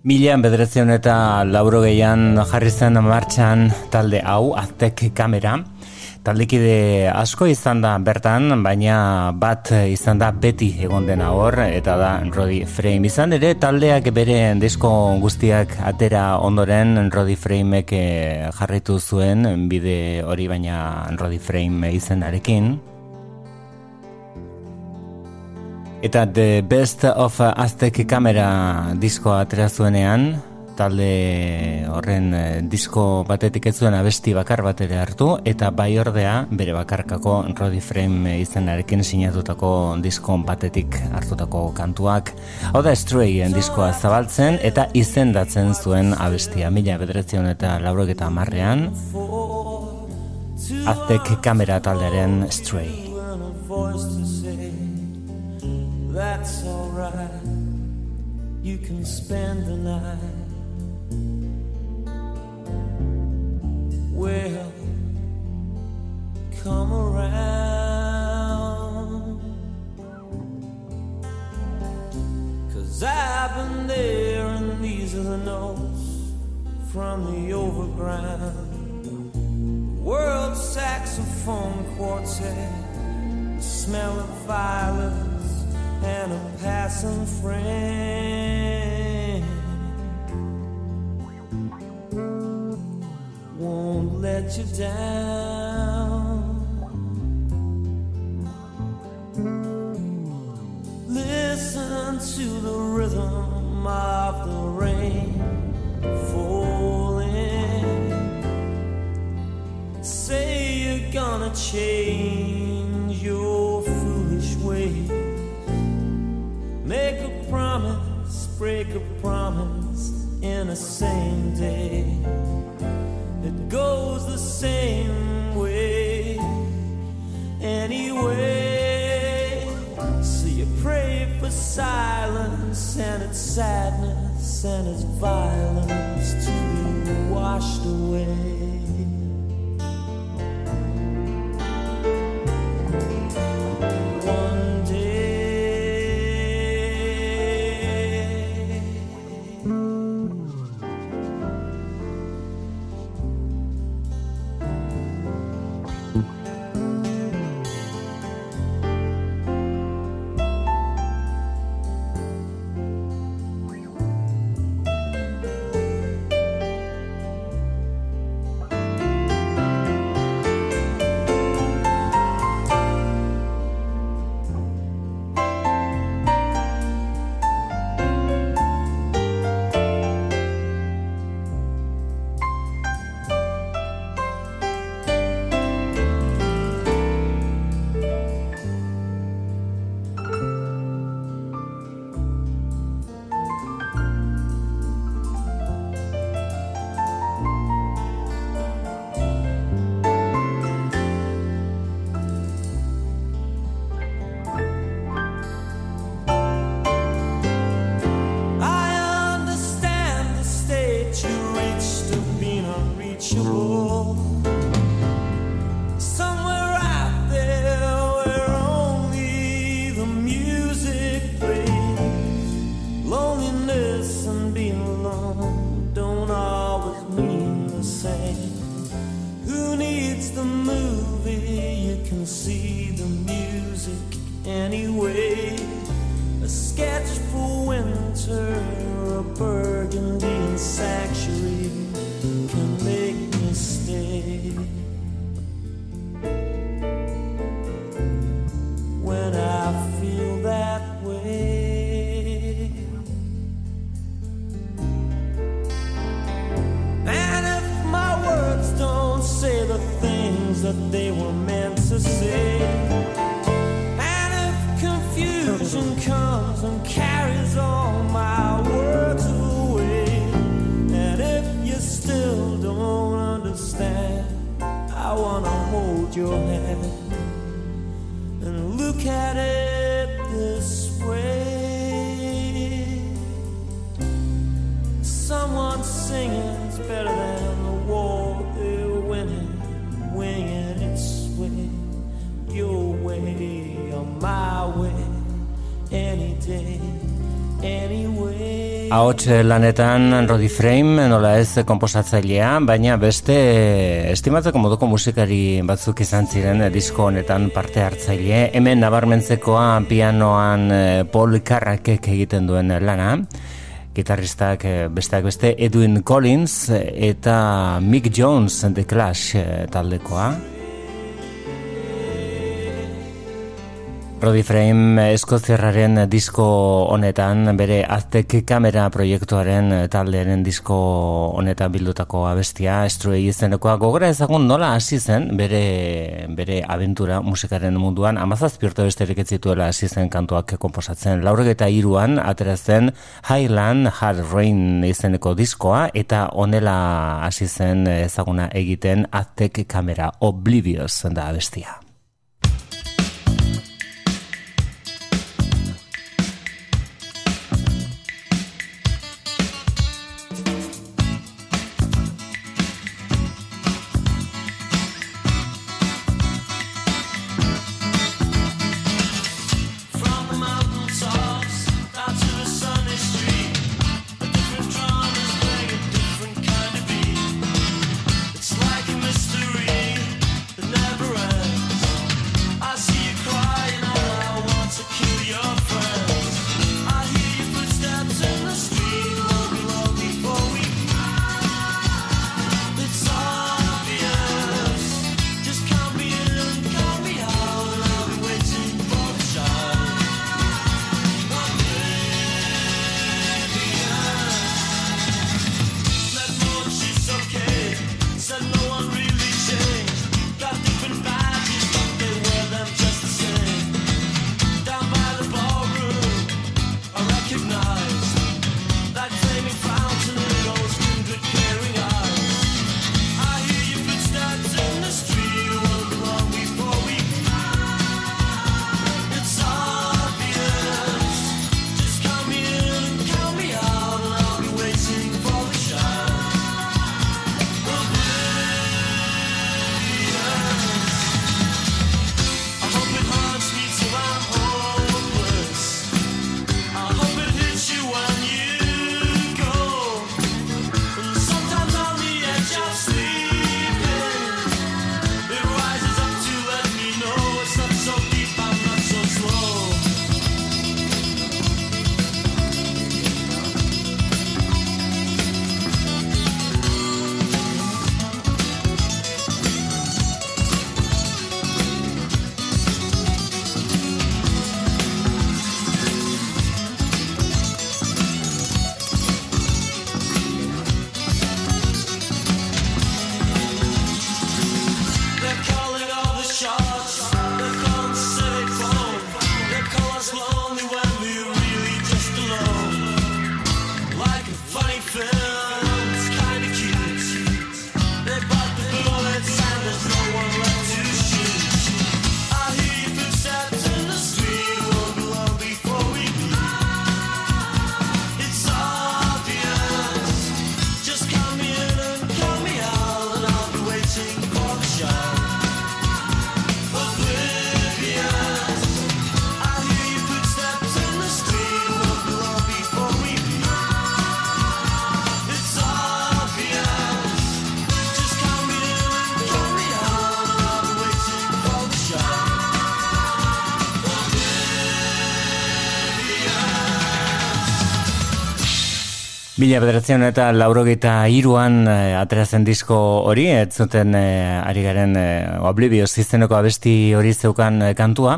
Mila bederatziehun eta laurogeian jarri zen martxan talde hau, Aztec Camera. Taldekide asko izan da bertan, baina bat izan da beti egon dena hor, eta da Roddy Frame. Izan ere, taldeak bere disko guztiak atera ondoren Roddy Framek jarritu zuen bide hori, baina Roddy Frame izenarekin. Eta The Best of Aztec Camera diskoa atera zuenean, talde horren disko batetik ez zuen abesti bakar batera hartu, eta bai ordea bere bakarkako Roddy Frame izenarekin sinatutako disko batetik hartutako kantuak. Hau da Stray diskoa zabaltzen eta izendatzen zuen abestia. Mila bederatziehun eta laurogeita hamarrean, Aztec Camera taldearen Stray. That's alright, you can spend the night. Well, come around, 'cause I've been there and these are the notes from the overground. World Saxophone Quartet, the smell of violets and a passing friend won't let you down. Listen to the rhythm of the rain falling. Say you're gonna change your foolish ways. Make a promise, break a promise in the same day. It goes the same way anyway. So you pray for silence and its sadness and its violence to be washed away. is the movie. You can see the music anyway. A sketch for winter, a Burgundian sanctuary can make me stay. When I feel that way, and if my words don't say the things that they were meant to say, and if confusion comes and carries all my words away, and if you still don't understand, I wanna hold your hand. Look at it this way. Someone singing's better than the war they're winning. Winging its way, your way or my way, any day, anyway. Ahots lanetan Roddy Frame, nola ez komposatzailea, baina beste estimatzeko moduko musikari batzuk izan ziren disko honetan parte hartzaile. Hemen nabarmentzekoa pianoan Paul Carrackek egiten duen lana, gitarristak besteak beste Edwin Collins eta Mick Jones The Clash taldekoa. Roddy Frame eskoziarraren disko honetan, bere Aztec Camera proiektuaren taldearen disko honetan bildutako abestia, Stray izenekoa. Gogora ezagun nola hasi zen bere, bere abentura musikaren munduan, hamazazpi urte besterik ez zituela hasi zen kantuak konposatzen. Laurogeta hiruan atera zen Highland Hard Rain izeneko diskoa, eta honela hasi zen ezaguna egiten Aztec Camera, Oblivious da abestia. Never ends. Mila bederatzen eta laurogeita iruan e, aterazen disko hori, ez zuten e, ari garen e, Oblivious izeneko abesti hori zeukan e, kantua,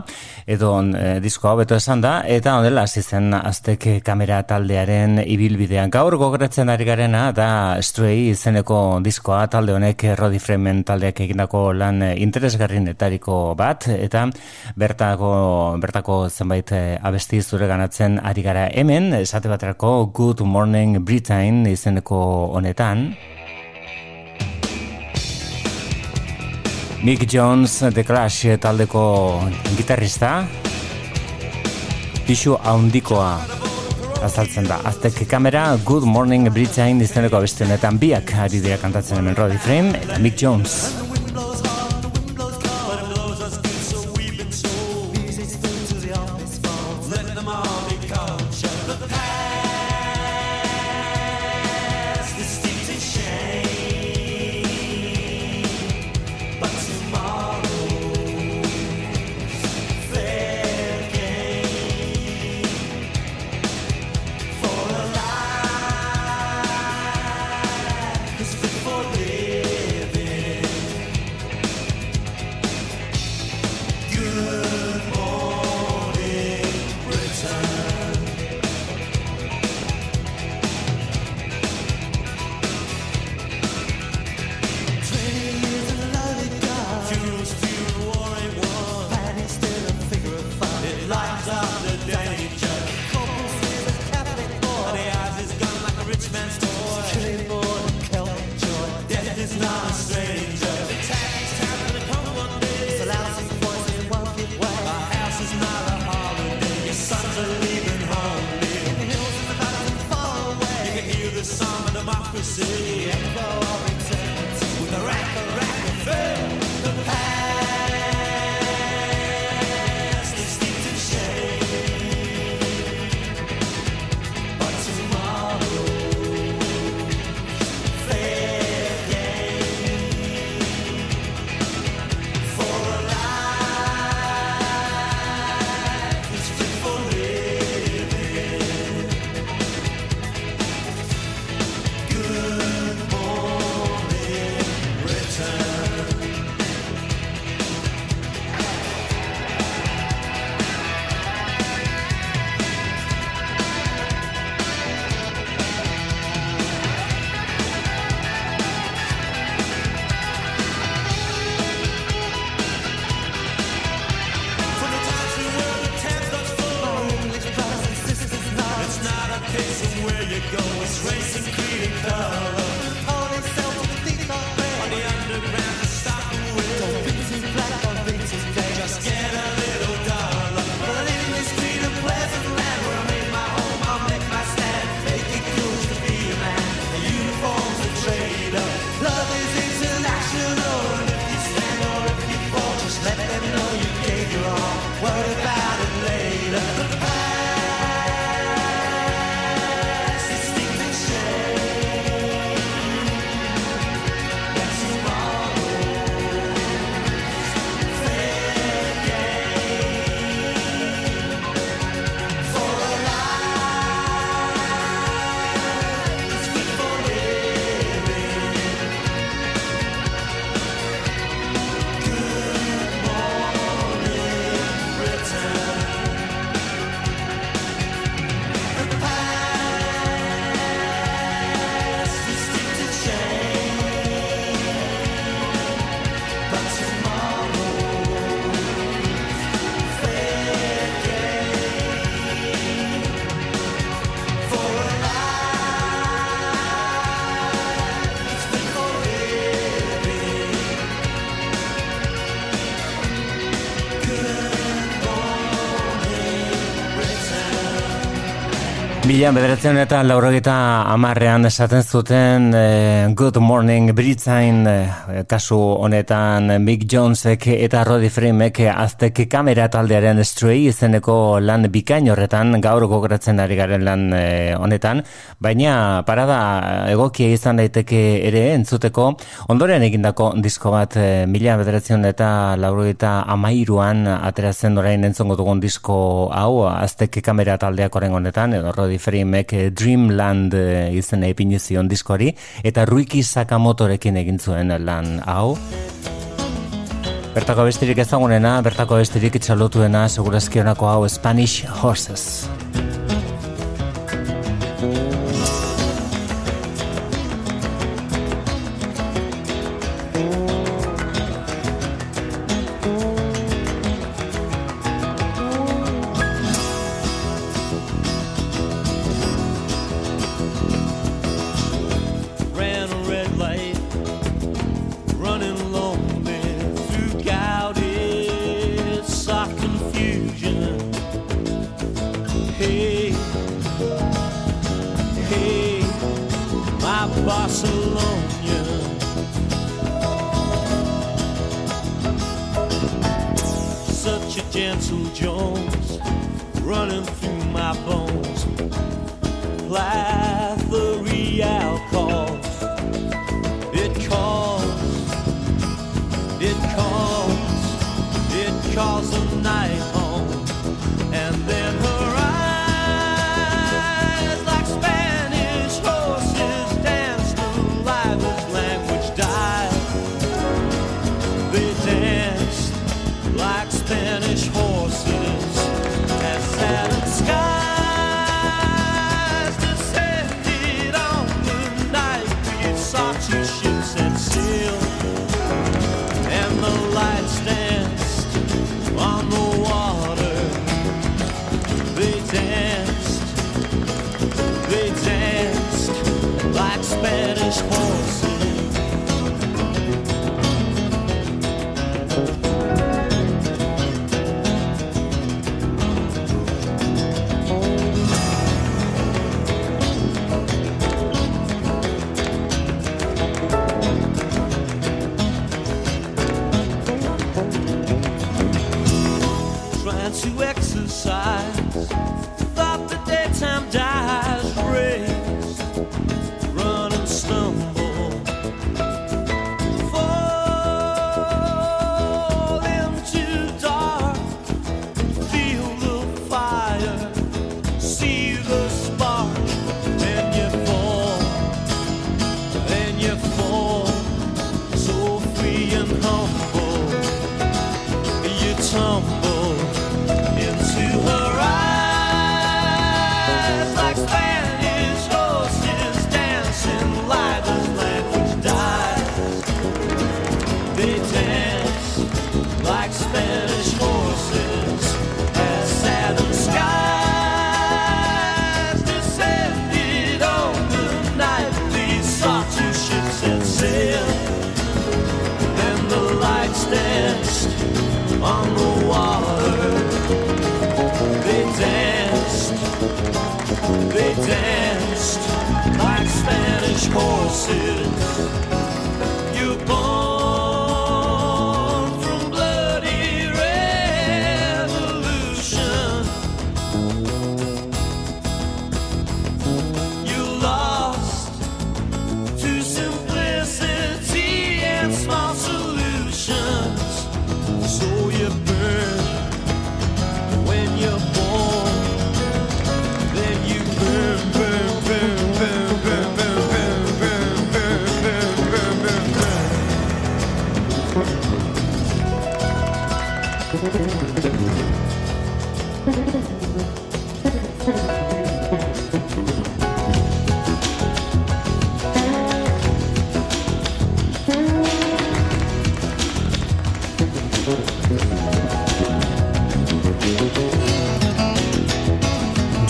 edo e, disko hau beto esan da, eta ondela zizen Aztec Camera taldearen ibilbidean. Gaur gogoratzen ari garena da Stray izeneko diskoa, talde honek Roddy Frame taldeak egindako lan interesgarrienetariko bat, eta bertako, bertako zenbait e, abesti zure ganatzen ari gara hemen, esate baterako Good Morning Britain Britain izeneko honetan Mick Jones, The Clash taldeko gitarrista pisu handikoa azaltzen da. Aztec Camera, Good Morning Britain izeneko abesti honetan biak ari dira kantatzen hemen Roddy Frame eta Mick Jones. Mila bederatzen eta laurogeita hamarrean esaten zuten e, Good Morning Britain e, kasu honetan Mick Jonesek eta Roddy Framek Aztec Camera taldearen Stray izeneko lan bikain horretan gaur gogoratzen ari garen lan e, honetan, baina parada egokia izan daiteke ere entzuteko ondoren egindako disko bat e, mila bederatzen eta laurogeita amairuan ateratzen orain entzongo dugun disko hau Aztec Camera taldeak oren honetan edo Roddy Framek Dreamland izena ipini zion diskoari, eta Ruiki Sakamotorekin egin zuen lan hau. Bertako bestirik ezagunena, bertako bestirik itxalotuena, segurazkionako hau Spanish Horses.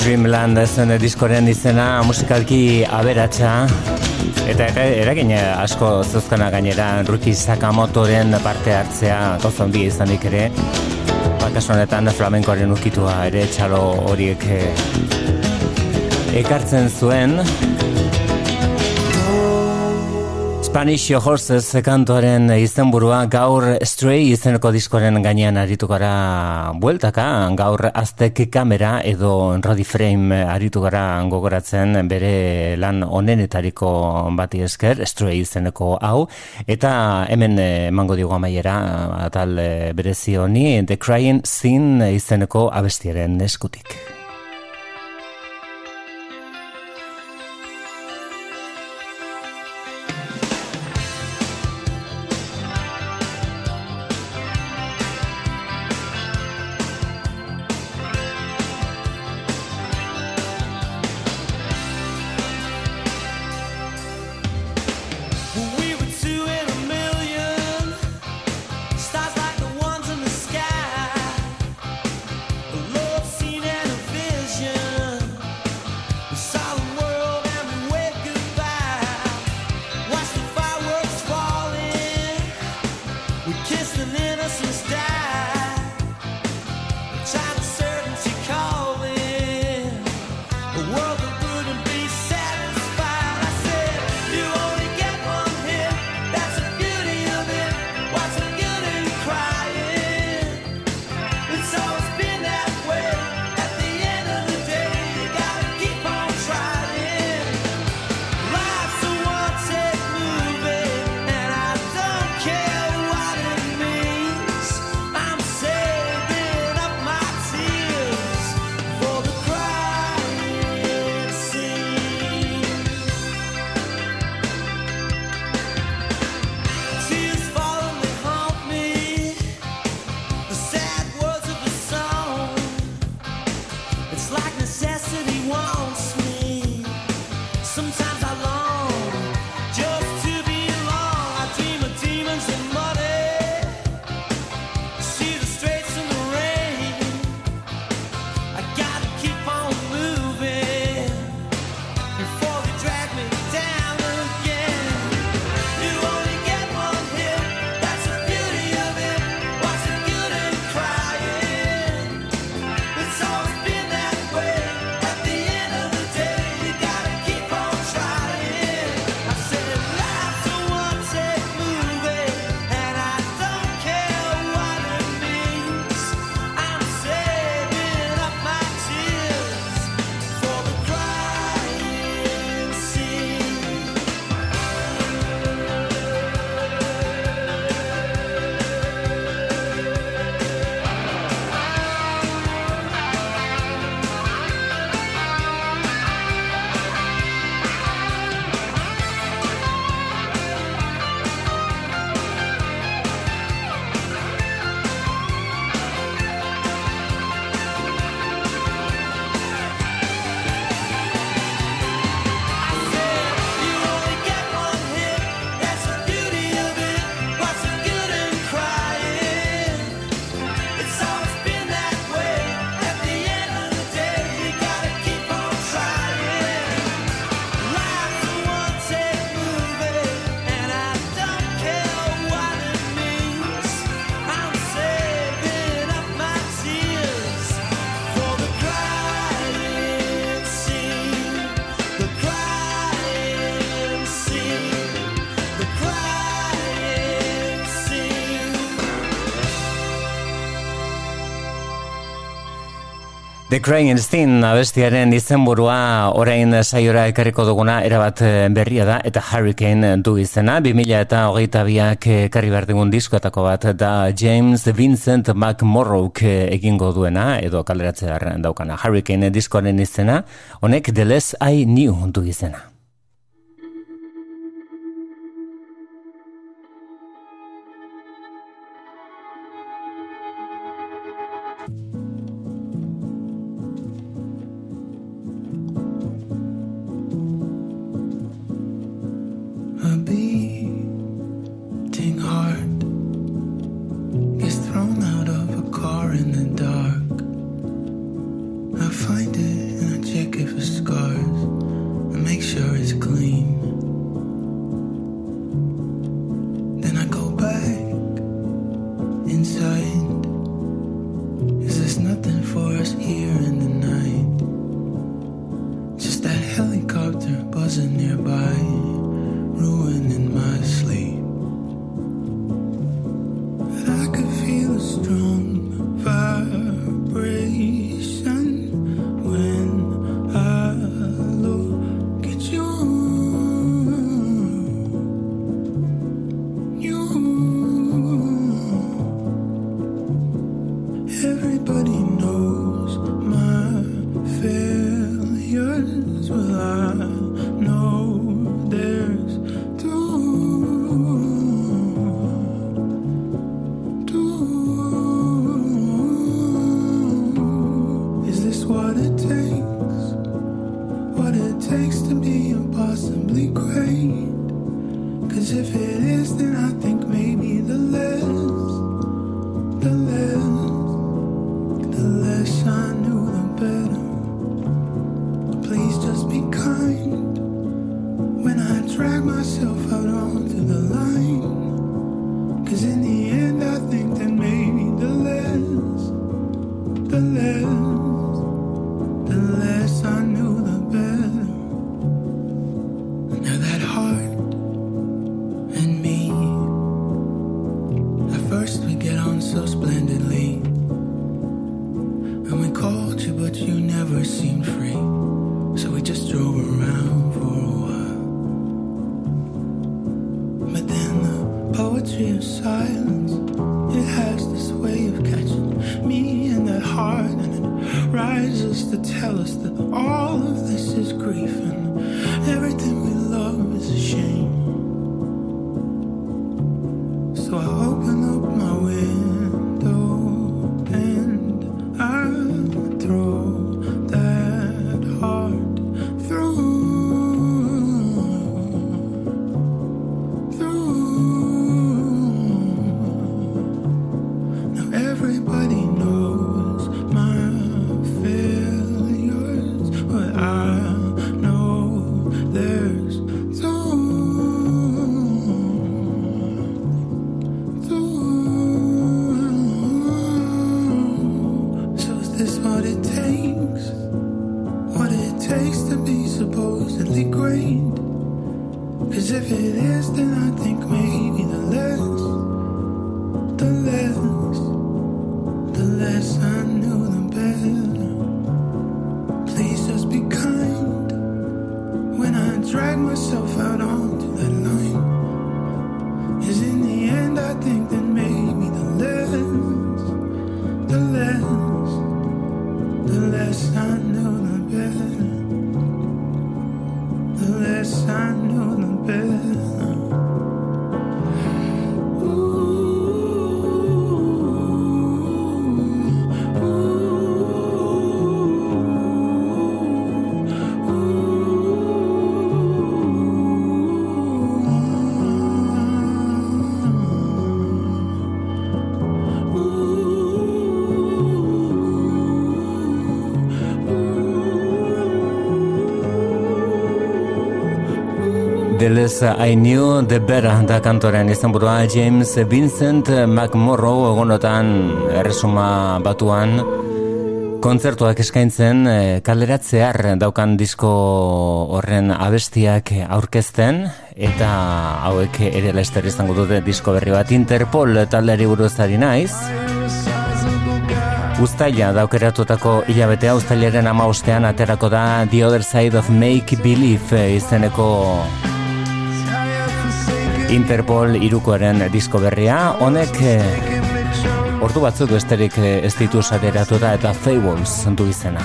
Dreamland zen diskoren izena, musikalki aberatsa eta eragin asko zuzkana gainera Ruiki Sakamotoren parte hartzea gauza handia izanik ere, kasu honetan flamenkoaren ukitua ere txalo horiek ekartzen zuen. Spanish Horses kantuaren izenburua, gaur Stray izeneko diskoaren gainean aritu gara bueltaka, gaur Aztec Camera edo Roddy Frame aritu gara gogoratzen bere lan onenetariko bati esker, Stray izeneko hau, eta hemen emango diogu amaiera atal berezi honi The Crying Scene izeneko abestiaren eskutik. The Crying Steam abestiaren izenburua orain saiora ekarriko duguna erabat berria da eta Hurricane du izena. bi mila hogeita biak ekarri behar digun diskoetako bat da James Vincent McMorrowk egingo duena edo kaleratzear daukana. Hurricane diskoaren izena, honek The Less I Knew du izena. Through that heart, through perfectly great. Cause if it is, then I think maybe the less, the less, the less I knew, the better. Please just be kind when I drag myself out onto that line. Cause in the end, I think that maybe the less, the less, the less I knew, the better. The less I know, the better. Ooh, ooh, ooh, ooh, ooh. The Less I Knew, The Better da kantoren izenburua James Vincent McMorrow egonotan erresuma batuan kontzertuak eskaintzen kaleratzear daukan disko horren abestiak aurkezten, eta hauek ere laster izango dute disko berri bat. Interpol taldeari buruz ari naiz. Uztaila daukeratutako hilabetea, uztailaren hamabostean aterako da The Other Side of Make Believe izeneko Interpol hirukoaren disko berria, honek eh, ordu batzuk besterik eh, ez ditu sateratuta, eta Fables du izena.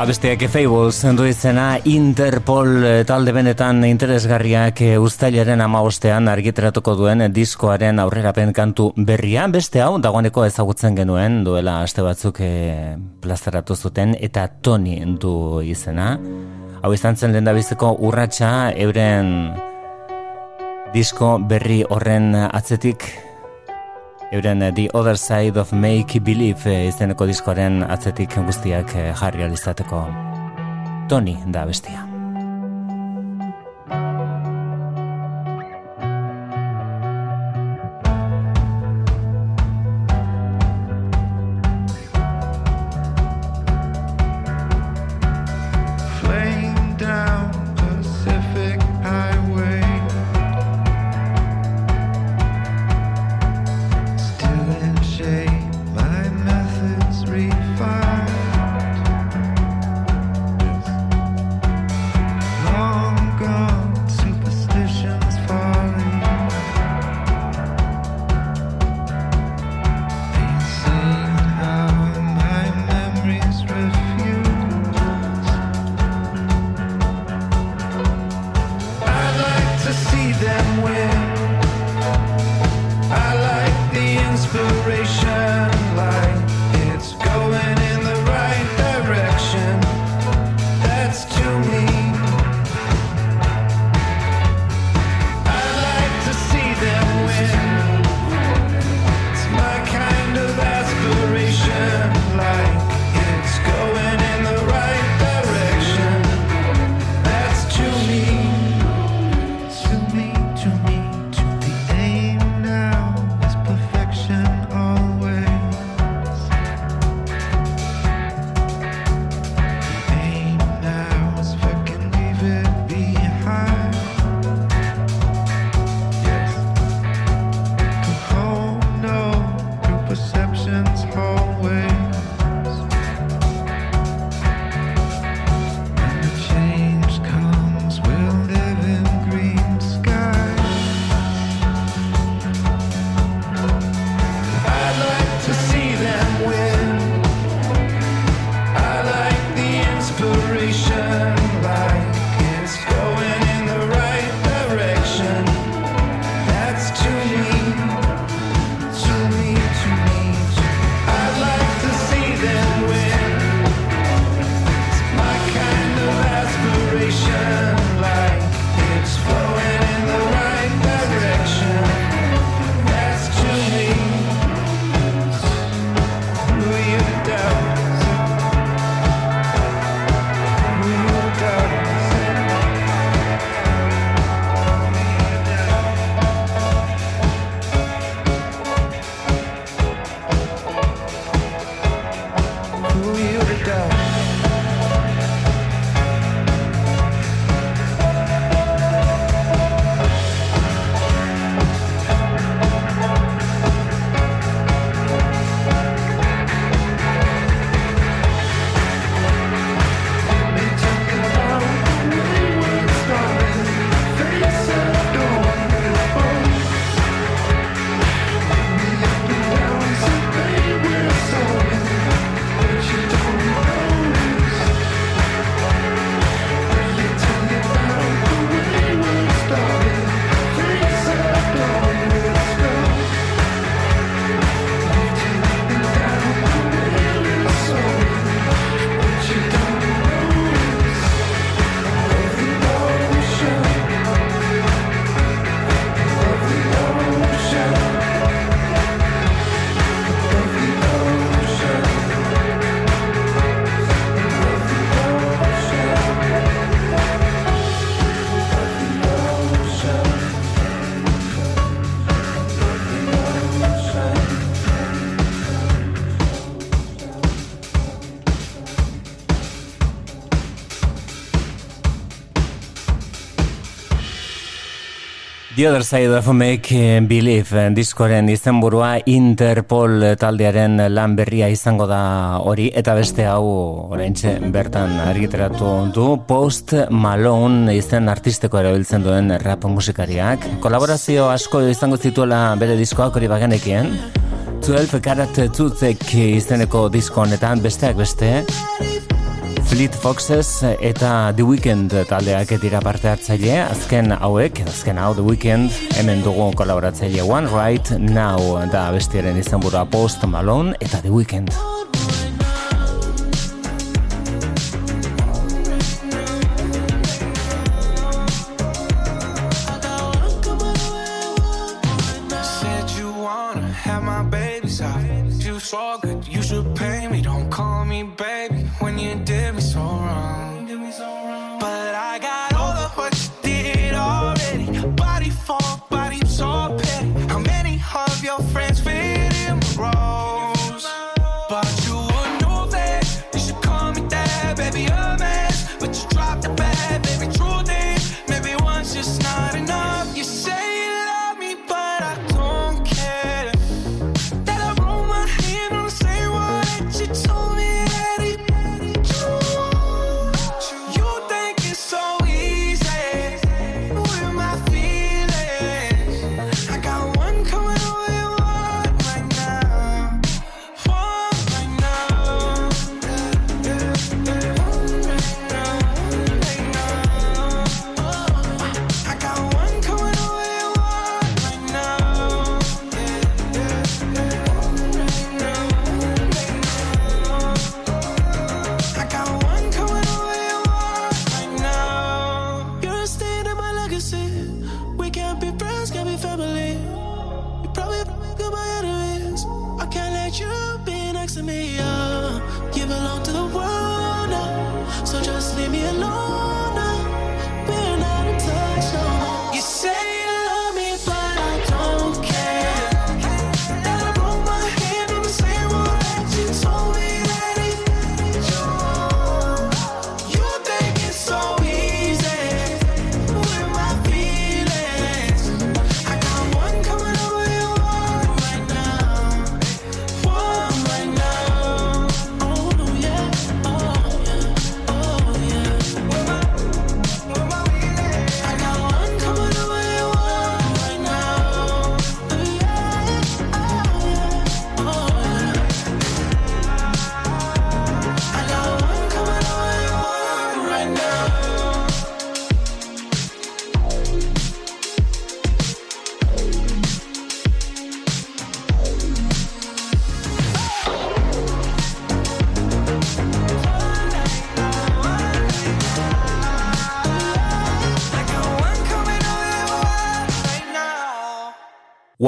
Abesteak Fables zendu izena, Interpol talde benetan interesgarriak uztailaren hamabostean argitaratuko duen diskoaren aurrerapen kantu berria. Beste hau dagoeneko ezagutzen genuen, duela aste batzuk e, plazaratu zuten, eta Tony du izena. Hau izan zen lehendabiziko urratsa euren disko berri horren atzetik, euren The Other Side of Make Believe izeneko diskoaren atzetik guztiak jarri alizateko. Tony da bestia. The Other Side of Make Believe diskoaren izenburua, Interpol taldearen lan berria izango da hori, eta beste hau oraintxe bertan argitaratu du Post Malone izen artisteko erabiltzen duen rap musikariak. Kolaborazio asko izango zituela bere diskoak hori bagenekien. twelve Karat Tutzek izeneko disko honetan besteak beste Fleet Foxes eta The Weeknd taldeak dira parte hartzaile, azken hauek, azken hau The Weeknd, hemen dugu kolaboratzaile One Right Now da bestiaren izenburua Post Malone eta The Weeknd.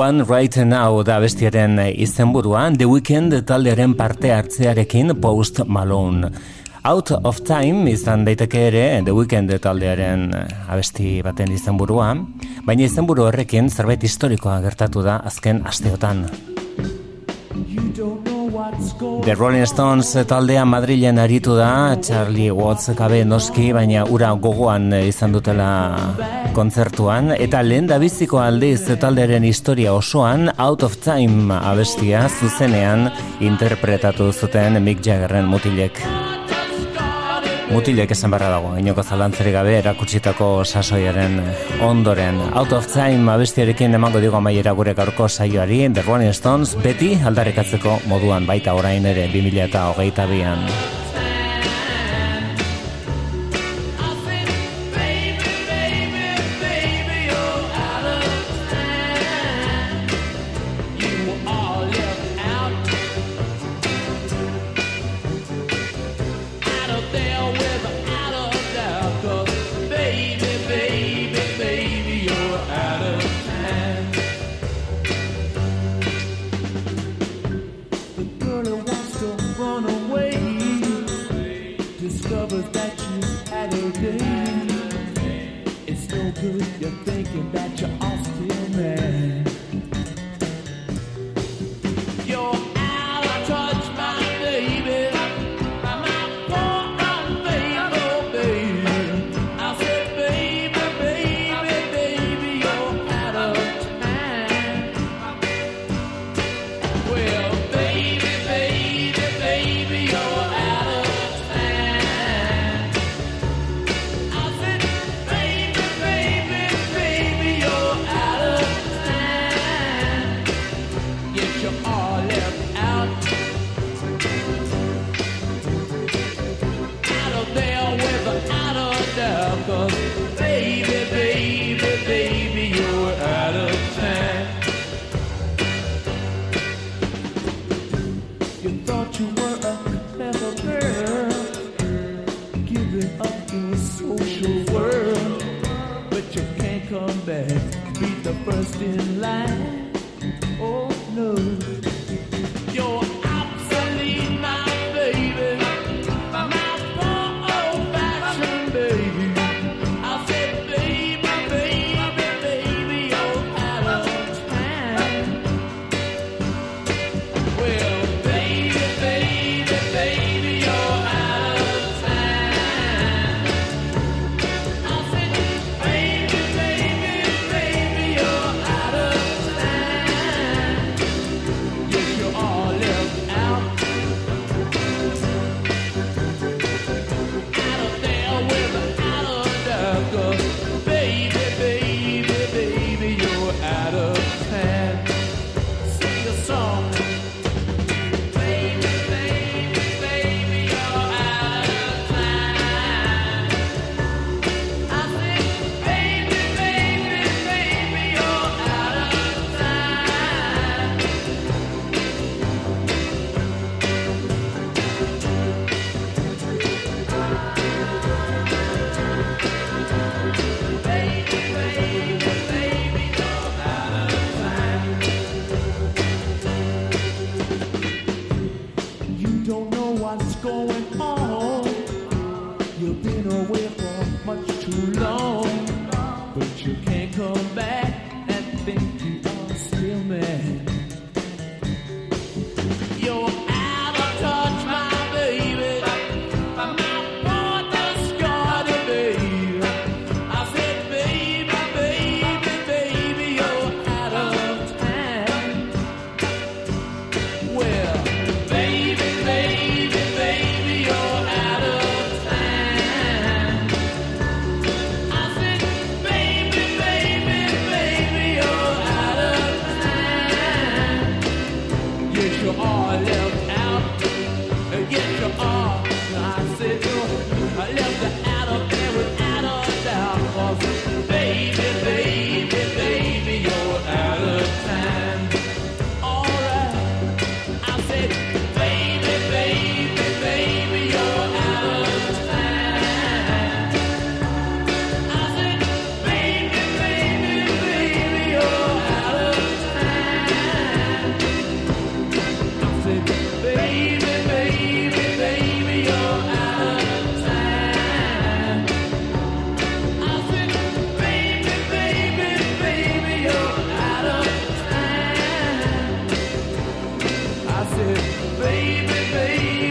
One Right Now da bestiaren izenburua, The Weeknd taldearen parte hartzearekin Post Malone. Out of Time izan daiteke ere The Weeknd taldearen abesti baten izenburua, baina izenburu horrekin zerbait historikoa gertatu da azken asteotan. The Rolling Stones taldea Madrilen aritu da, Charlie Watts kabe noski, baina ura gogoan izan dutela kontzertuan, eta lehen da biziko aldiz taldearen historia osoan Out of Time abestia zuzenean interpretatu zuten Mick Jaggerren mutilek. Mutilek esan barra dago, inoko zalantzari gabe erakutsitako sasoiaren ondoren. Out of Time abestiarekin emango digo amaiera gure gaurko saioari, The Rolling Stones beti aldarrikatzeko moduan baita orain ere bi mila hogeita bian. You thought you were a clever girl, giving up your social world, but you can't come back, be the first in line. Oh no. Baby, baby.